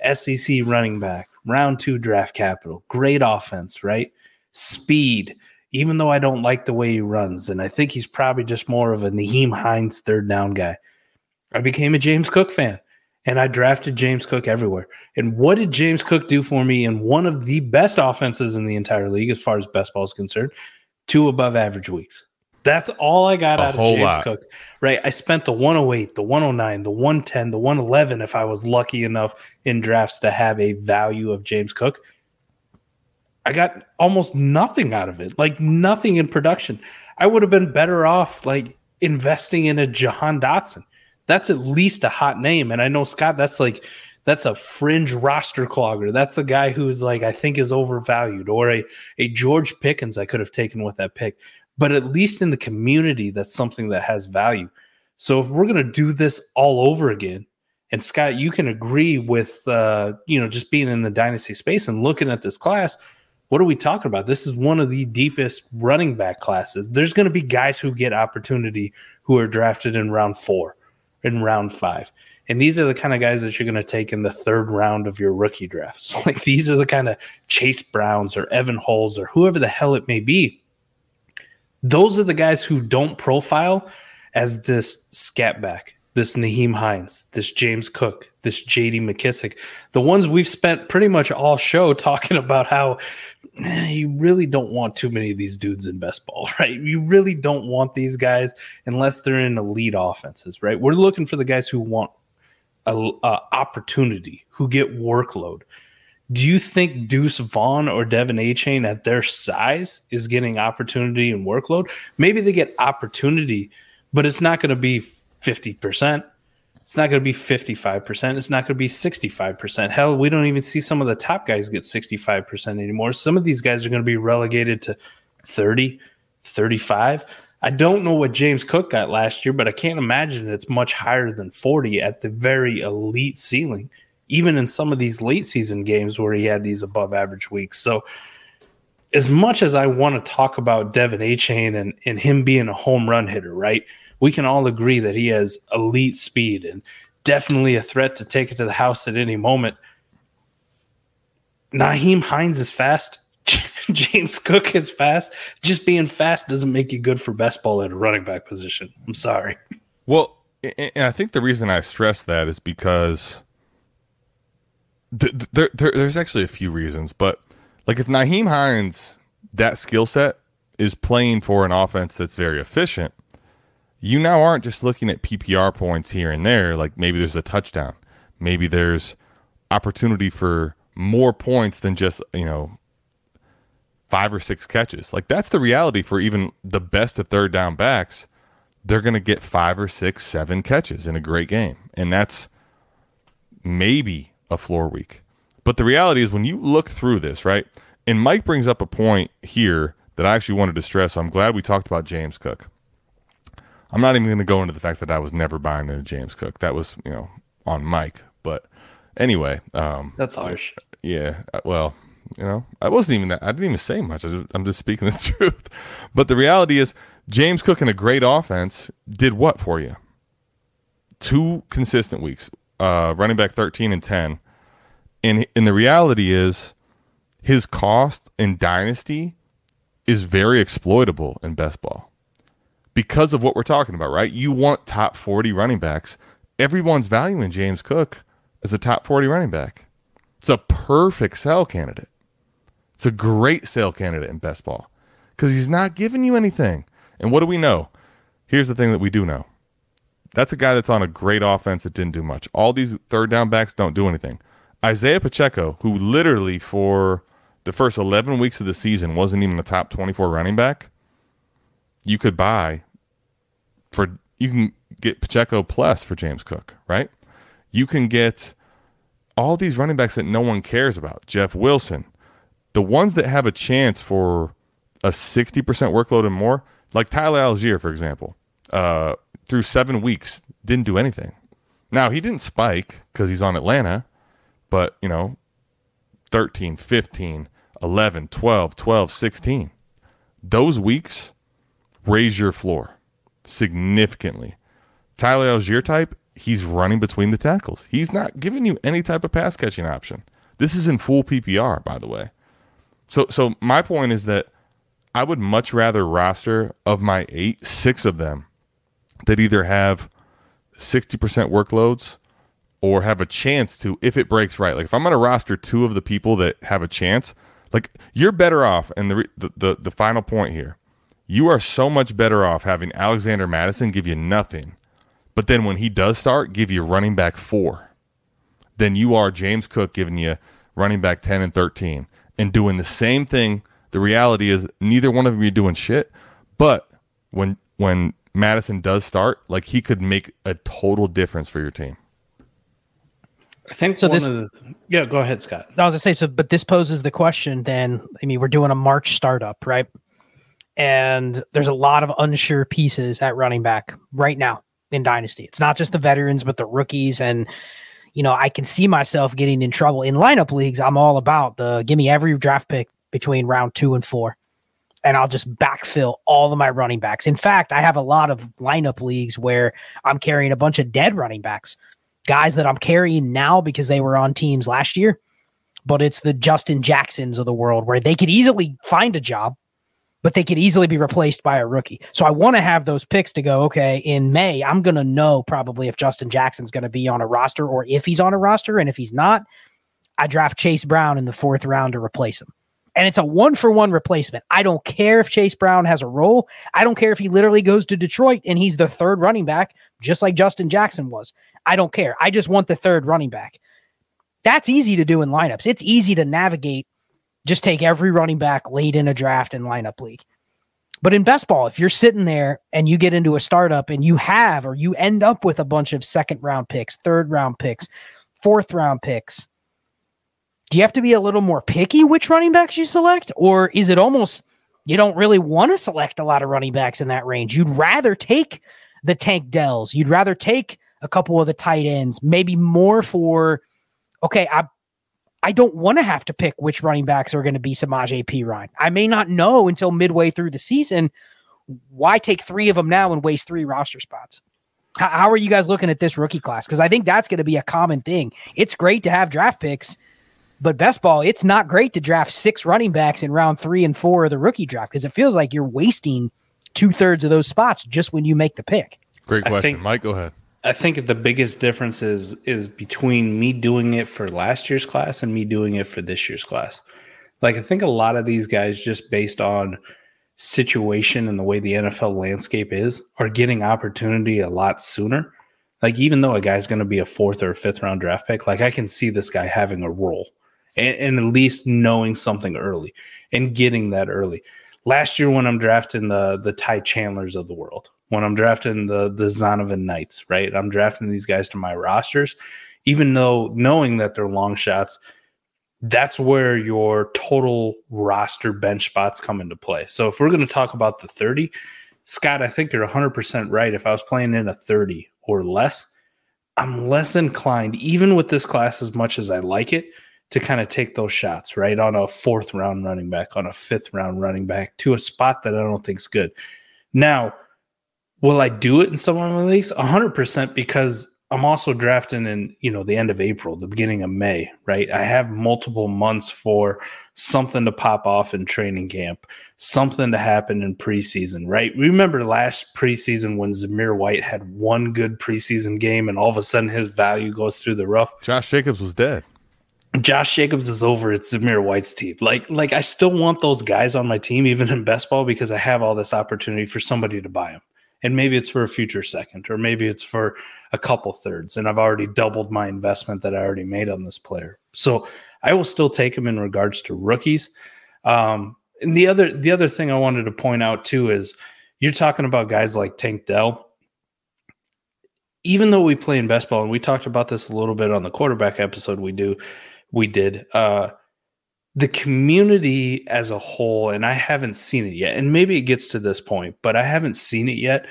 S E C running back, round two draft capital, great offense, right? Speed, even though I don't like the way he runs. And I think he's probably just more of a Nyheim Hines third down guy. I became a James Cook fan, and I drafted James Cook everywhere. And what did James Cook do for me in one of the best offenses in the entire league as far as best ball is concerned? Two above average weeks. That's all I got a out of James lot. Cook, right? I spent the one oh eight, the one oh nine, the one ten, the one eleven, if I was lucky enough in drafts to have a value of James Cook. I got almost nothing out of it, like nothing in production. I would have been better off like investing in a Jahan Dotson. That's at least a hot name. And I know, Scott, that's like, that's a fringe roster clogger. That's a guy who's like, I think is overvalued, or a, a George Pickens I could have taken with that pick. But at least in the community, that's something that has value. So if we're going to do this all over again, and Scott, you can agree with, uh, you know, just being in the dynasty space and looking at this class, what are we talking about? This is one of the deepest running back classes. There's going to be guys who get opportunity who are drafted in round four, in round five. And these are the kind of guys that you're going to take in the third round of your rookie drafts. Like, these are the kind of Chase Browns or Evan Holes or whoever the hell it may be. Those are the guys who don't profile as this scat back, this Nyheim Hines, this James Cook, this J D. McKissic. The ones we've spent pretty much all show talking about how eh, you really don't want too many of these dudes in best ball, right? You really don't want these guys unless they're in elite offenses, right? We're looking for the guys who want an opportunity, who get workload. Do you think Deuce Vaughn or Devon Achane at their size is getting opportunity and workload? Maybe they get opportunity, but it's not going to be fifty percent. It's not going to be fifty-five percent. It's not going to be sixty-five percent. Hell, we don't even see some of the top guys get sixty-five percent anymore. Some of these guys are going to be relegated to thirty, thirty-five. I don't know what James Cook got last year, but I can't imagine it's much higher than forty at the very elite ceiling, even in some of these late season games where he had these above average weeks. So as much as I want to talk about Devon Achane and, and him being a home run hitter, right? We can all agree that he has elite speed and definitely a threat to take it to the house at any moment. Nyheim Hines is fast. James Cook is fast. Just being fast doesn't make you good for best ball at a running back position. I'm sorry. Well, and I think the reason I stress that is because There, there, there's actually a few reasons, but like if Nyheim Hines, that skill set, is playing for an offense that's very efficient, you now aren't just looking at P P R points here and there. Like maybe there's a touchdown, maybe there's opportunity for more points than just, you know, five or six catches. Like that's the reality for even the best of third down backs. They're going to get five or six, seven catches in a great game, and that's maybe a floor week. But the reality is when you look through this, right? And Mike brings up a point here that I actually wanted to stress. So I'm glad we talked about James Cook. I'm not even going to go into the fact that I was never buying into James Cook. That was, you know, on Mike. But anyway, um, that's harsh. Yeah. Well, you know, I wasn't even that. I didn't even say much. I just, I'm just speaking the truth. But the reality is James Cook in a great offense did what for you? Two consistent weeks. Uh, running back thirteen and ten. And, and the reality is his cost in Dynasty is very exploitable in best ball because of what we're talking about, right? You want top forty running backs. Everyone's valuing James Cook as a top forty running back. It's a perfect sell candidate. It's a great sale candidate in best ball because he's not giving you anything. And what do we know? Here's the thing that we do know. That's a guy that's on a great offense that didn't do much. All these third down backs don't do anything. Isaiah Pacheco, who literally for the first eleven weeks of the season wasn't even a top twenty-four running back, you could buy for, you can get Pacheco plus for James Cook, right? You can get all these running backs that no one cares about. Jeff Wilson, the ones that have a chance for a sixty percent workload and more, like Tyler Algier, for example, uh, through seven weeks, didn't do anything. Now, he didn't spike because he's on Atlanta, but, you know, thirteen, fifteen, eleven, twelve, twelve, sixteen. Those weeks raise your floor significantly. Tyler Algier type, he's running between the tackles. He's not giving you any type of pass catching option. This is in full P P R, by the way. So, so my point is that I would much rather roster of my eight, six of them that either have sixty percent workloads or have a chance to, if it breaks right. Like if I'm going to roster two of the people that have a chance, like you're better off. And the, the, the, the final point here, you are so much better off having Alexander Mattison give you nothing, but then when he does start, give you running back four, then you are James Cook giving you running back ten and thirteen and doing the same thing. The reality is neither one of them are doing shit, but when, when Madison does start, like he could make a total difference for your team. I think so. This, the, yeah, go ahead, Scott. I was gonna say, so, but this poses the question then, I mean, we're doing a March startup, right? And there's a lot of unsure pieces at running back right now in Dynasty. It's not just the veterans, but the rookies. And, you know, I can see myself getting in trouble in lineup leagues. I'm all about the, give me every draft pick between round two and four, and I'll just backfill all of my running backs. In fact, I have a lot of lineup leagues where I'm carrying a bunch of dead running backs, guys that I'm carrying now because they were on teams last year, but it's the Justin Jacksons of the world where they could easily find a job, but they could easily be replaced by a rookie. So I want to have those picks to go, okay, in May, I'm going to know probably if Justin Jackson's going to be on a roster or if he's on a roster. And if he's not, I draft Chase Brown in the fourth round to replace him. And it's a one-for-one replacement. I don't care if Chase Brown has a role. I don't care if he literally goes to Detroit and he's the third running back, just like Justin Jackson was. I don't care. I just want the third running back. That's easy to do in lineups. It's easy to navigate. Just take every running back late in a draft and lineup league. But in best ball, if you're sitting there and you get into a startup and you have, or you end up with a bunch of second-round picks, third-round picks, fourth-round picks, do you have to be a little more picky which running backs you select? Or is it almost you don't really want to select a lot of running backs in that range? You'd rather take the Tank Dells. You'd rather take a couple of the tight ends, maybe more for, okay, I I don't want to have to pick which running backs are going to be Samaje Perine. I may not know until midway through the season. Why take three of them now and waste three roster spots? How, how are you guys looking at this rookie class? Because I think that's going to be a common thing. It's great to have draft picks, but best ball, it's not great to draft six running backs in round three and four of the rookie draft because it feels like you're wasting two-thirds of those spots just when you make the pick. Great question. Think, Mike, go ahead. I think the biggest difference is, is between me doing it for last year's class and me doing it for this year's class. Like, I think a lot of these guys, just based on situation and the way the N F L landscape is, are getting opportunity a lot sooner. Like, even though a guy's going to be a fourth or fifth-round draft pick, like, I can see this guy having a role. And, and at least knowing something early and getting that early. Last year when I'm drafting the the Ty Chandlers of the world, when I'm drafting the the Zonovan Knights, right? I'm drafting these guys to my rosters, even though knowing that they're long shots, that's where your total roster bench spots come into play. So if we're going to talk about the thirty, Scott, I think you're one hundred percent right. If I was playing in a thirty or less, I'm less inclined, even with this class as much as I like it, to kind of take those shots, right? On a fourth round running back, on a fifth round running back, to a spot that I don't think is good. Now, will I do it in some of my leagues? one hundred percent, because I'm also drafting in, you know, the end of April, the beginning of May, right? I have multiple months for something to pop off in training camp, something to happen in preseason, right? Remember last preseason when Zamir White had one good preseason game and all of a sudden his value goes through the roof? Josh Jacobs was dead. Josh Jacobs is over at Zamir White's team. Like, like I still want those guys on my team, even in best ball, because I have all this opportunity for somebody to buy them. And maybe it's for a future second, or maybe it's for a couple thirds. And I've already doubled my investment that I already made on this player. So I will still take him in regards to rookies. Um, and the other, the other thing I wanted to point out too, is you're talking about guys like Tank Dell. Even though we play in best ball, and we talked about this a little bit on the quarterback episode we do, we did, uh, the community as a whole, and I haven't seen it yet, and maybe it gets to this point, but I haven't seen it yet,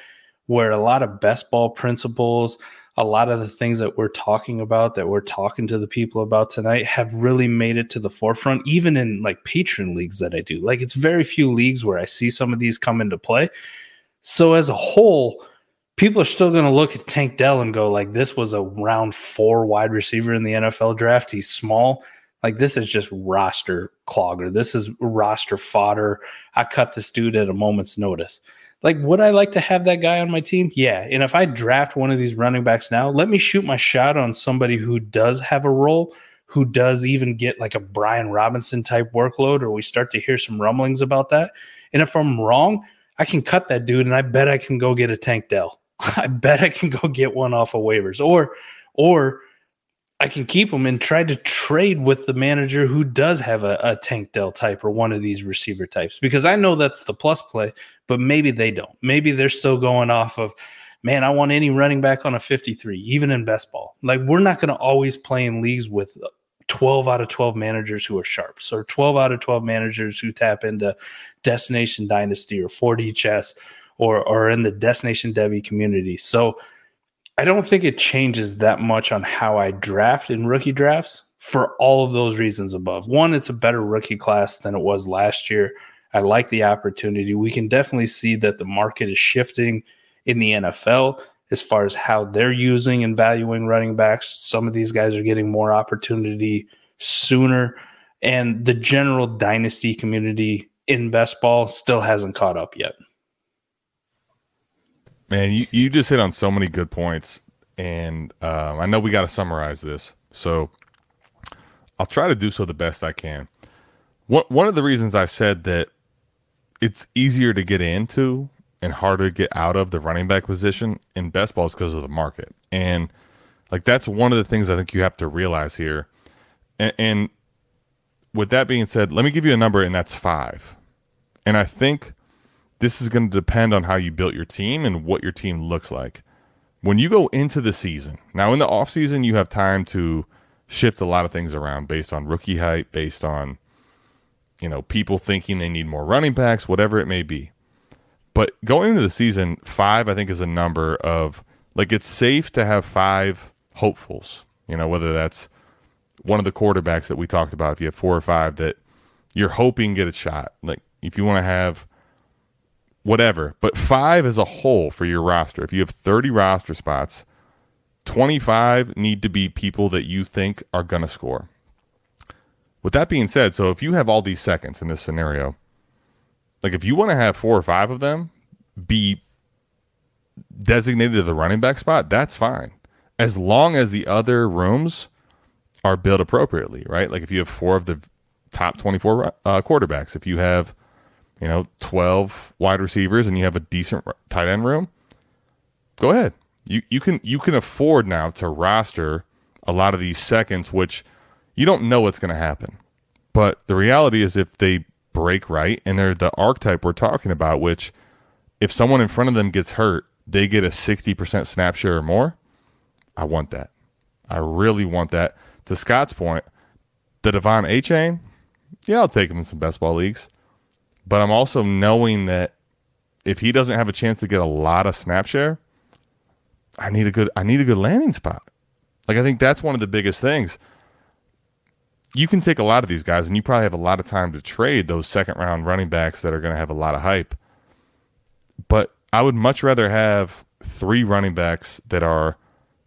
where a lot of best ball principles, a lot of the things that we're talking about, that we're talking to the people about tonight, have really made it to the forefront, even in like patron leagues that I do. Like, it's very few leagues where I see some of these come into play. So as a whole, people are still going to look at Tank Dell and go like, this was a round four wide receiver in the N F L draft. He's small. Like, this is just roster clogger. This is roster fodder. I cut this dude at a moment's notice. Like, would I like to have that guy on my team? Yeah. And if I draft one of these running backs now, let me shoot my shot on somebody who does have a role, who does even get like a Brian Robinson type workload, or we start to hear some rumblings about that. And if I'm wrong, I can cut that dude, and I bet I can go get a Tank Dell. I bet I can go get one off of waivers, or, or, I can keep them and try to trade with the manager who does have a, a Tank Dell type or one of these receiver types, because I know that's the plus play, but maybe they don't. Maybe they're still going off of, man, I want any running back on a fifty-three, even in best ball. Like, we're not going to always play in leagues with twelve out of twelve managers who are sharps, or twelve out of twelve managers who tap into Destination Dynasty or four D Chess or, or in the Destination Debbie community. So I don't think it changes that much on how I draft in rookie drafts for all of those reasons above. One, it's a better rookie class than it was last year. I like the opportunity. We can definitely see that the market is shifting in the N F L as far as how they're using and valuing running backs. Some of these guys are getting more opportunity sooner, and the general dynasty community in best ball still hasn't caught up yet. Man, you, you just hit on so many good points, and uh, I know we got to summarize this, so I'll try to do so the best I can. One, one of the reasons I said that it's easier to get into and harder to get out of the running back position in best ball is because of the market, and like that's one of the things I think you have to realize here. And, and with that being said, let me give you a number, and that's five, and I think this is going to depend on how you built your team and what your team looks like. When you go into the season, now in the offseason, you have time to shift a lot of things around based on rookie hype, based on, you know, people thinking they need more running backs, whatever it may be. But going into the season, five, I think, is a number of, like, it's safe to have five hopefuls, you know, whether that's one of the quarterbacks that we talked about, if you have four or five that you're hoping get a shot. Like, if you want to have whatever, but five as a whole for your roster. If you have thirty roster spots, twenty-five need to be people that you think are going to score. With that being said, so if you have all these seconds in this scenario, like if you want to have four or five of them be designated to the running back spot, that's fine. As long as the other rooms are built appropriately, right? Like if you have four of the top twenty-four uh, quarterbacks, if you have, you know, twelve wide receivers and you have a decent tight end room, go ahead. You you can you can afford now to roster a lot of these seconds, which you don't know what's going to happen. But the reality is if they break right, and they're the archetype we're talking about, which if someone in front of them gets hurt, they get a sixty percent snap share or more, I want that. I really want that. To Scott's point, the Devon Achane, yeah, I'll take him in some best ball leagues. But I'm also knowing that if he doesn't have a chance to get a lot of snap share, I need a good I need a good landing spot. Like I think that's one of the biggest things. You can take a lot of these guys, and you probably have a lot of time to trade those second round running backs that are going to have a lot of hype. But I would much rather have three running backs that are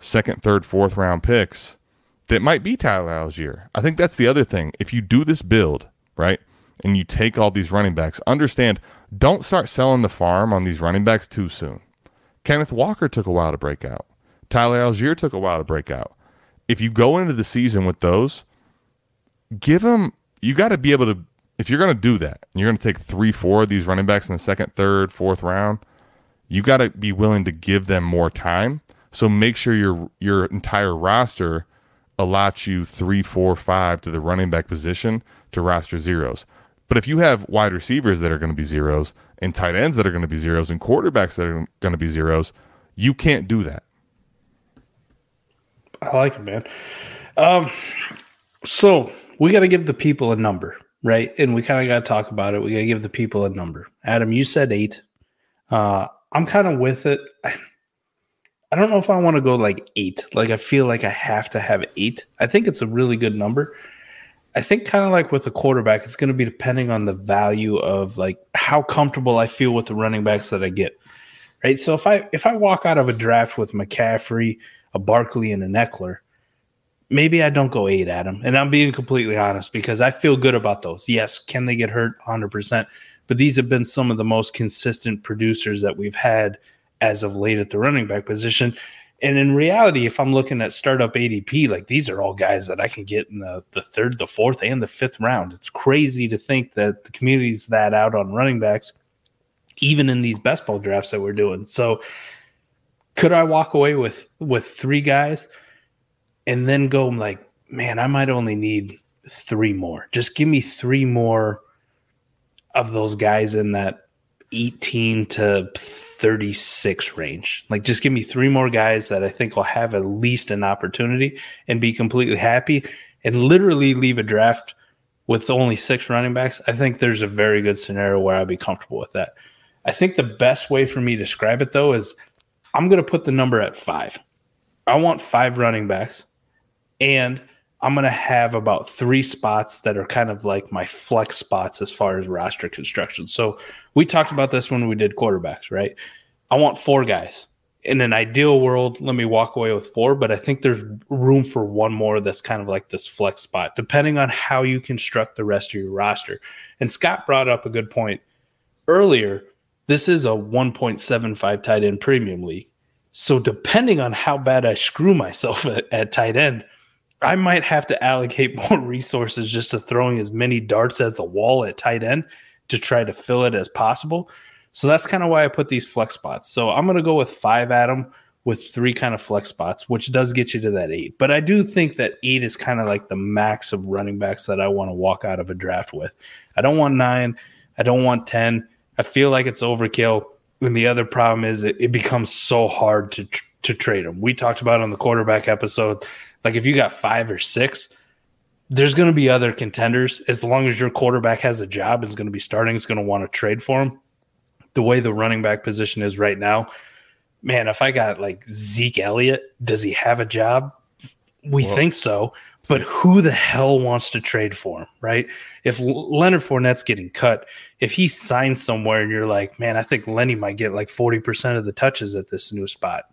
second, third, fourth round picks that might be Tyler Algier. I think that's the other thing. If you do this build, right, and you take all these running backs, understand, don't start selling the farm on these running backs too soon. Kenneth Walker took a while to break out. Tyler Algier took a while to break out. If you go into the season with those, give them, you got to be able to, if you're going to do that, and you're going to take three, four of these running backs in the second, third, fourth round, you got to be willing to give them more time. So make sure your your entire roster allots you three, four, five to the running back position to roster zeros. But if you have wide receivers that are going to be zeros and tight ends that are going to be zeros and quarterbacks that are going to be zeros, you can't do that. I like it, man. Um, so we got to give the people a number, right? And we kind of got to talk about it. We got to give the people a number. Adam, you said eight. Uh, I'm kind of with it. I, I don't know if I want to go like eight. Like I feel like I have to have eight. I think it's a really good number. I think kind of like with a quarterback, it's going to be depending on the value of like how comfortable I feel with the running backs that I get. Right. So if I if I walk out of a draft with McCaffrey, a Barkley, and an Eckler, maybe I don't go eight, Adam. And I'm being completely honest because I feel good about those. Yes, can they get hurt one hundred percent? But these have been some of the most consistent producers that we've had as of late at the running back position. And in reality, if I'm looking at startup A D P, like these are all guys that I can get in the, the third, the fourth, and the fifth round. It's crazy to think that the community's that out on running backs, even in these best ball drafts that we're doing. So could I walk away with, with three guys and then go like, man, I might only need three more. Just give me three more of those guys in that eighteen to thirty-six range. Like just give me three more guys that I think will have at least an opportunity and be completely happy and literally leave a draft with only six running backs. I think there's a very good scenario where I'd be comfortable with that. I think the best way for me to describe it, though, is I'm going to put the number at five. I want five running backs, and I'm going to have about three spots that are kind of like my flex spots as far as roster construction. So we talked about this when we did quarterbacks, right? I want four guys. In an ideal world, let me walk away with four, but I think there's room for one more that's kind of like this flex spot, depending on how you construct the rest of your roster. And Scott brought up a good point earlier. This is a one point seven five tight end premium league. So depending on how bad I screw myself at, at tight end, I might have to allocate more resources just to throwing as many darts at the wall at tight end to try to fill it as possible. So that's kind of why I put these flex spots. So I'm going to go with five, Adam, with three kind of flex spots, which does get you to that eight. But I do think that eight is kind of like the max of running backs that I want to walk out of a draft with. I don't want nine. I don't want ten. I feel like it's overkill, and the other problem is it, it becomes so hard to tr- to trade them. We talked about it on the quarterback episode, like if you got five or six, there's going to be other contenders. As long as your quarterback has a job, is going to be starting, is going to want to trade for him. The way the running back position is right now, man, if I got like Zeke Elliott, does he have a job? We Whoa. think so, but who the hell wants to trade for him, right? If Leonard Fournette's getting cut, if he signs somewhere and you're like, man, I think Lenny might get like forty percent of the touches at this new spot.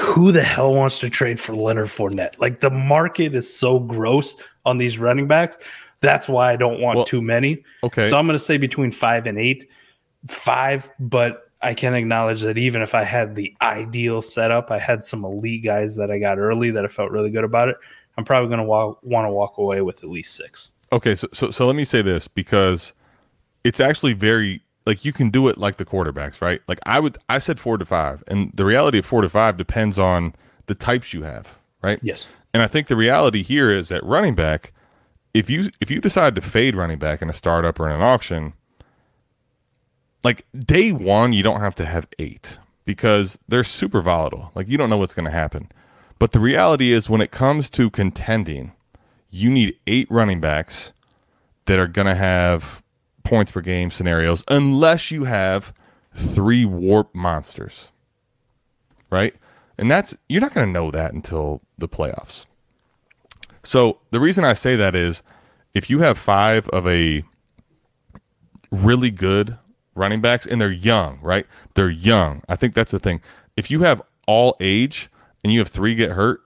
Who the hell wants to trade for Leonard Fournette? Like the market is so gross on these running backs. That's why I don't want well, too many. Okay. So I'm going to say between five and eight, five, but I can acknowledge that even if I had the ideal setup, I had some elite guys that I got early that I felt really good about it, I'm probably going to wa- want to walk away with at least six. Okay, so, so so let me say this, because it's actually very, like, you can do it like the quarterbacks, right? Like I would, I said four to five, and the reality of four to five depends on the types you have, right? Yes. And I think the reality here is that running back, if you if you decide to fade running back in a startup or in an auction, like day one, you don't have to have eight because they're super volatile. Like you don't know what's going to happen. But the reality is when it comes to contending, you need eight running backs that are going to have points per game scenarios unless you have three warp monsters, right? And that's, you're not going to know that until the playoffs. So the reason I say that is if you have five of a really good running backs, and they're young, right? They're young. I think that's the thing. If you have all age and you have three get hurt,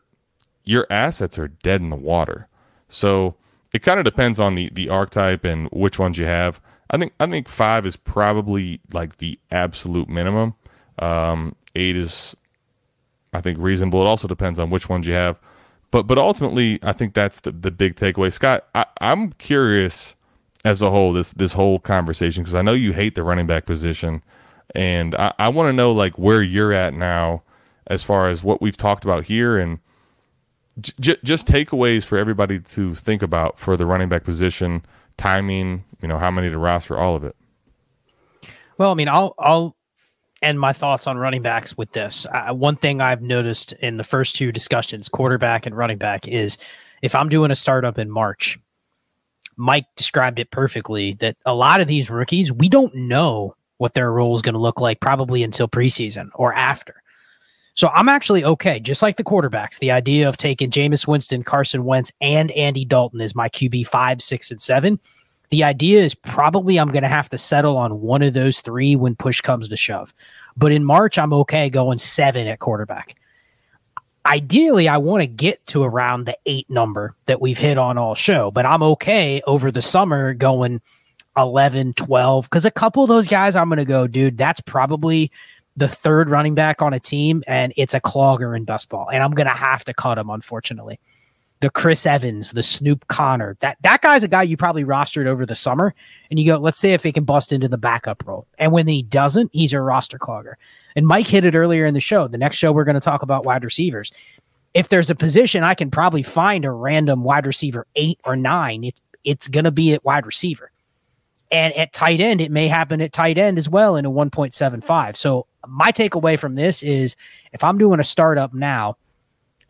your assets are dead in the water. So it kind of depends on the the archetype and which ones you have. I think I think five is probably like the absolute minimum. Um, eight is, I think, reasonable. It also depends on which ones you have. But but ultimately, I think that's the, the big takeaway. Scott, I, I'm curious as a whole, this this whole conversation, because I know you hate the running back position, And I, I want to know like where you're at now as far as what we've talked about here, and j- just takeaways for everybody to think about for the running back position, timing, you know, how many to roster, all of it. Well, I mean, I'll I'll end my thoughts on running backs with this. Uh, one thing I've noticed in the first two discussions, quarterback and running back, is if I'm doing a startup in March, Mike described it perfectly, that a lot of these rookies, we don't know what their role is going to look like probably until preseason or after. So I'm actually okay, just like the quarterbacks. The idea of taking Jameis Winston, Carson Wentz, and Andy Dalton as my Q B five, six, and seven. The idea is probably I'm going to have to settle on one of those three when push comes to shove. But in March, I'm okay going seven at quarterback. Ideally, I want to get to around the eight number that we've hit on all show, but I'm okay over the summer going eleven, twelve, because a couple of those guys I'm going to go, dude, that's probably the third running back on a team, and it's a clogger in best ball, and I'm going to have to cut him, unfortunately. The Chris Evans, the Snoop Connor, that, that guy's a guy you probably rostered over the summer, and you go, let's see if he can bust into the backup role. And when he doesn't, he's a roster clogger. And Mike hit it earlier in the show. The next show, we're going to talk about wide receivers. If there's a position, I can probably find a random wide receiver eight or nine. It, it's going to be at wide receiver. And at tight end, it may happen at tight end as well in a one point seven five. So my takeaway from this is if I'm doing a startup now,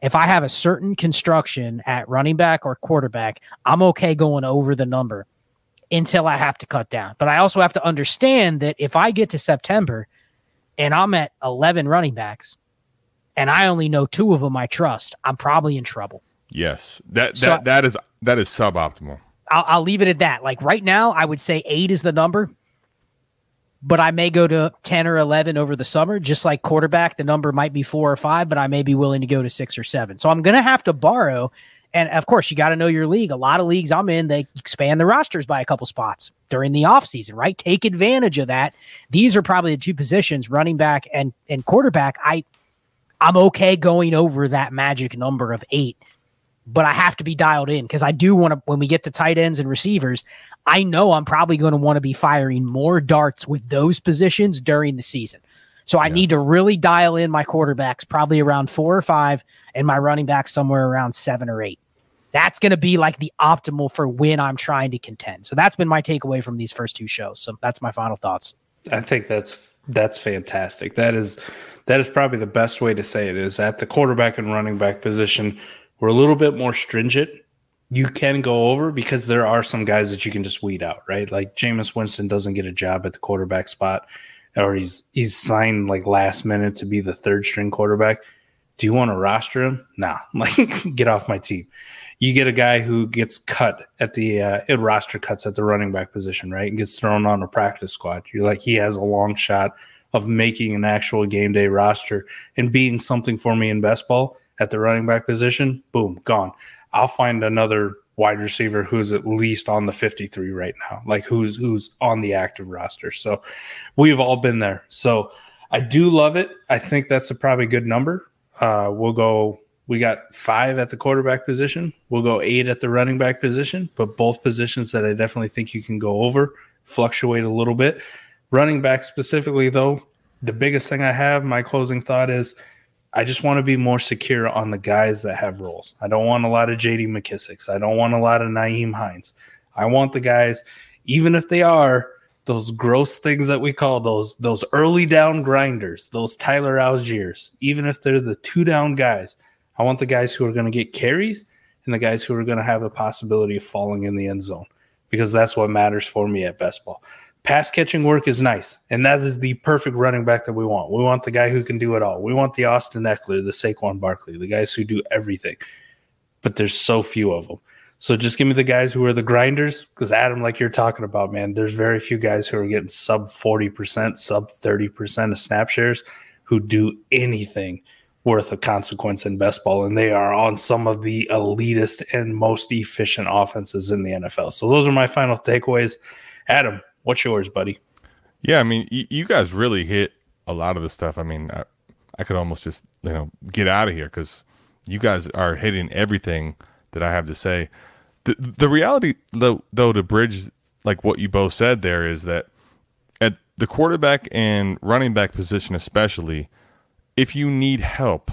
if I have a certain construction at running back or quarterback, I'm okay going over the number until I have to cut down. But I also have to understand that if I get to September and I'm at eleven running backs and I only know two of them I trust, I'm probably in trouble. Yes, that that, so, that is that is suboptimal. I'll, I'll leave it at that. Like right now, I would say eight is the number, but I may go to ten or eleven over the summer. Just like quarterback, the number might be four or five, but I may be willing to go to six or seven. So I'm going to have to borrow. And of course, you got to know your league. A lot of leagues I'm in, they expand the rosters by a couple spots during the offseason, right? Take advantage of that. These are probably the two positions, running back and, and quarterback. I, I'm okay going over that magic number of eight, but I have to be dialed in because I do want to, when we get to tight ends and receivers, I know I'm probably going to want to be firing more darts with those positions during the season. So I yes. need to really dial in my quarterbacks probably around four or five and my running backs somewhere around seven or eight. That's going to be like the optimal for when I'm trying to contend. So that's been my takeaway from these first two shows. So that's my final thoughts. I think that's that's fantastic. That is that is probably the best way to say it, is at the quarterback and running back position, we're a little bit more stringent. You can go over because there are some guys that you can just weed out, right? Like Jameis Winston doesn't get a job at the quarterback spot, or he's he's signed like last minute to be the third string quarterback. Do you want to roster him? Nah, like get off my team. You get a guy who gets cut at the uh, it roster cuts at the running back position, right? And gets thrown on a practice squad. You're like, he has a long shot of making an actual game day roster and being something for me in best ball at the running back position. Boom, gone. I'll find another wide receiver who's at least on the fifty-three right now, like who's who's on the active roster. So we've all been there. So I do love it. I think that's a probably good number. Uh, we'll go – we got five at the quarterback position. We'll go eight at the running back position, but both positions that I definitely think you can go over, fluctuate a little bit. Running back specifically, though, the biggest thing I have, my closing thought is – I just want to be more secure on the guys that have roles. I don't want a lot of J D. McKissics. I don't want a lot of Nyheim Hines. I want the guys, even if they are those gross things that we call those, those early down grinders, those Tyler Algiers, even if they're the two down guys, I want the guys who are going to get carries and the guys who are going to have the possibility of falling in the end zone, because that's what matters for me at best ball. Pass catching work is nice, and that is the perfect running back that we want. We want the guy who can do it all. We want the Austin Eckler, the Saquon Barkley, the guys who do everything. But there's so few of them. So just give me the guys who are the grinders, because, Adam, like you're talking about, man, there's very few guys who are getting sub forty percent, sub thirty percent of snap shares who do anything worth of consequence in best ball, and they are on some of the elitist and most efficient offenses in the N F L. So those are my final takeaways. Adam, what's yours, buddy? Yeah, I mean, y- you guys really hit a lot of the stuff. I mean, I, I could almost just, you know, get out of here because you guys are hitting everything that I have to say. The, the reality, though, though, to bridge like what you both said there, is that at the quarterback and running back position especially, if you need help,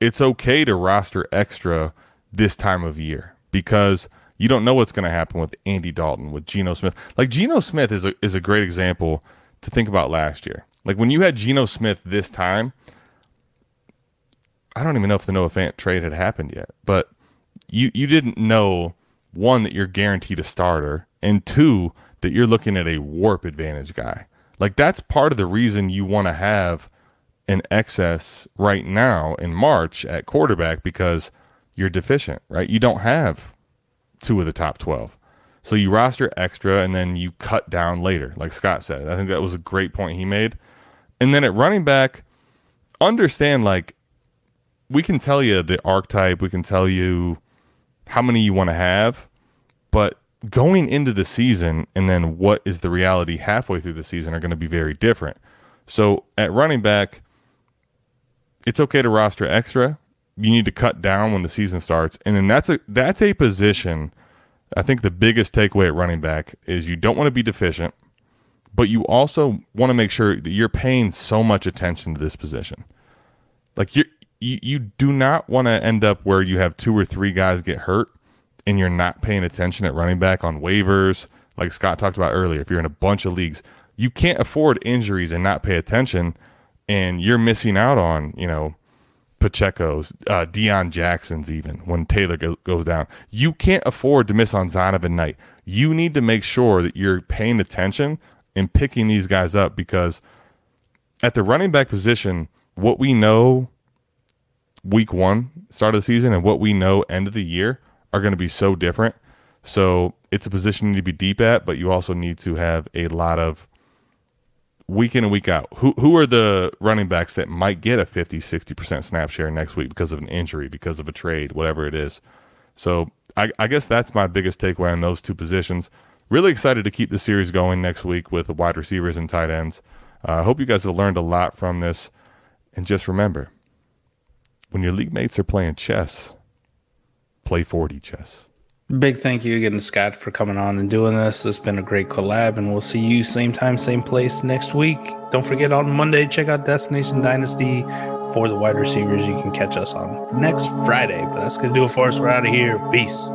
it's okay to roster extra this time of year because you don't know what's going to happen with Andy Dalton, with Geno Smith. Like, Geno Smith is a, is a great example to think about last year. Like, when you had Geno Smith this time, I don't even know if the Noah Fant trade had happened yet, but you, you didn't know, one, that you're guaranteed a starter, and two, that you're looking at a warp advantage guy. Like, that's part of the reason you want to have an excess right now in March at quarterback, because you're deficient, right? You don't have two of the top twelve. So you roster extra and then you cut down later, like Scott said. I think that was a great point he made. And then at running back, understand, like, we can tell you the archetype, we can tell you how many you want to have, but going into the season and then what is the reality halfway through the season are going to be very different. So at running back, it's okay to roster extra. You need to cut down when the season starts. And then that's a that's a position. I think the biggest takeaway at running back is you don't want to be deficient, but you also want to make sure that you're paying so much attention to this position. Like, you you you do not want to end up where you have two or three guys get hurt and you're not paying attention at running back on waivers, like Scott talked about earlier. If you're in a bunch of leagues, you can't afford injuries and not pay attention, and you're missing out on, you know, Pacheco's, uh, Deion Jackson's, even when Taylor go- goes down. You can't afford to miss on Zonovan Knight. You need to make sure that you're paying attention and picking these guys up, because at the running back position, what we know week one, start of the season, and what we know end of the year are going to be so different. So it's a position you need to be deep at, but you also need to have a lot of week in and week out. Who who are the running backs that might get a fifty, sixty percent snap share next week because of an injury, because of a trade, whatever it is? So I, I guess that's my biggest takeaway on those two positions. Really excited to keep the series going next week with the wide receivers and tight ends. I uh, hope you guys have learned a lot from this. And just remember, when your league mates are playing chess, play four D chess. Big thank you again to Scott for coming on and doing this. It's been a great collab, and we'll see you same time, same place next week. Don't forget, on Monday, check out Destination Dynasty for the wide receivers. You can catch us on next Friday. But that's going to do it for us. We're out of here. Peace.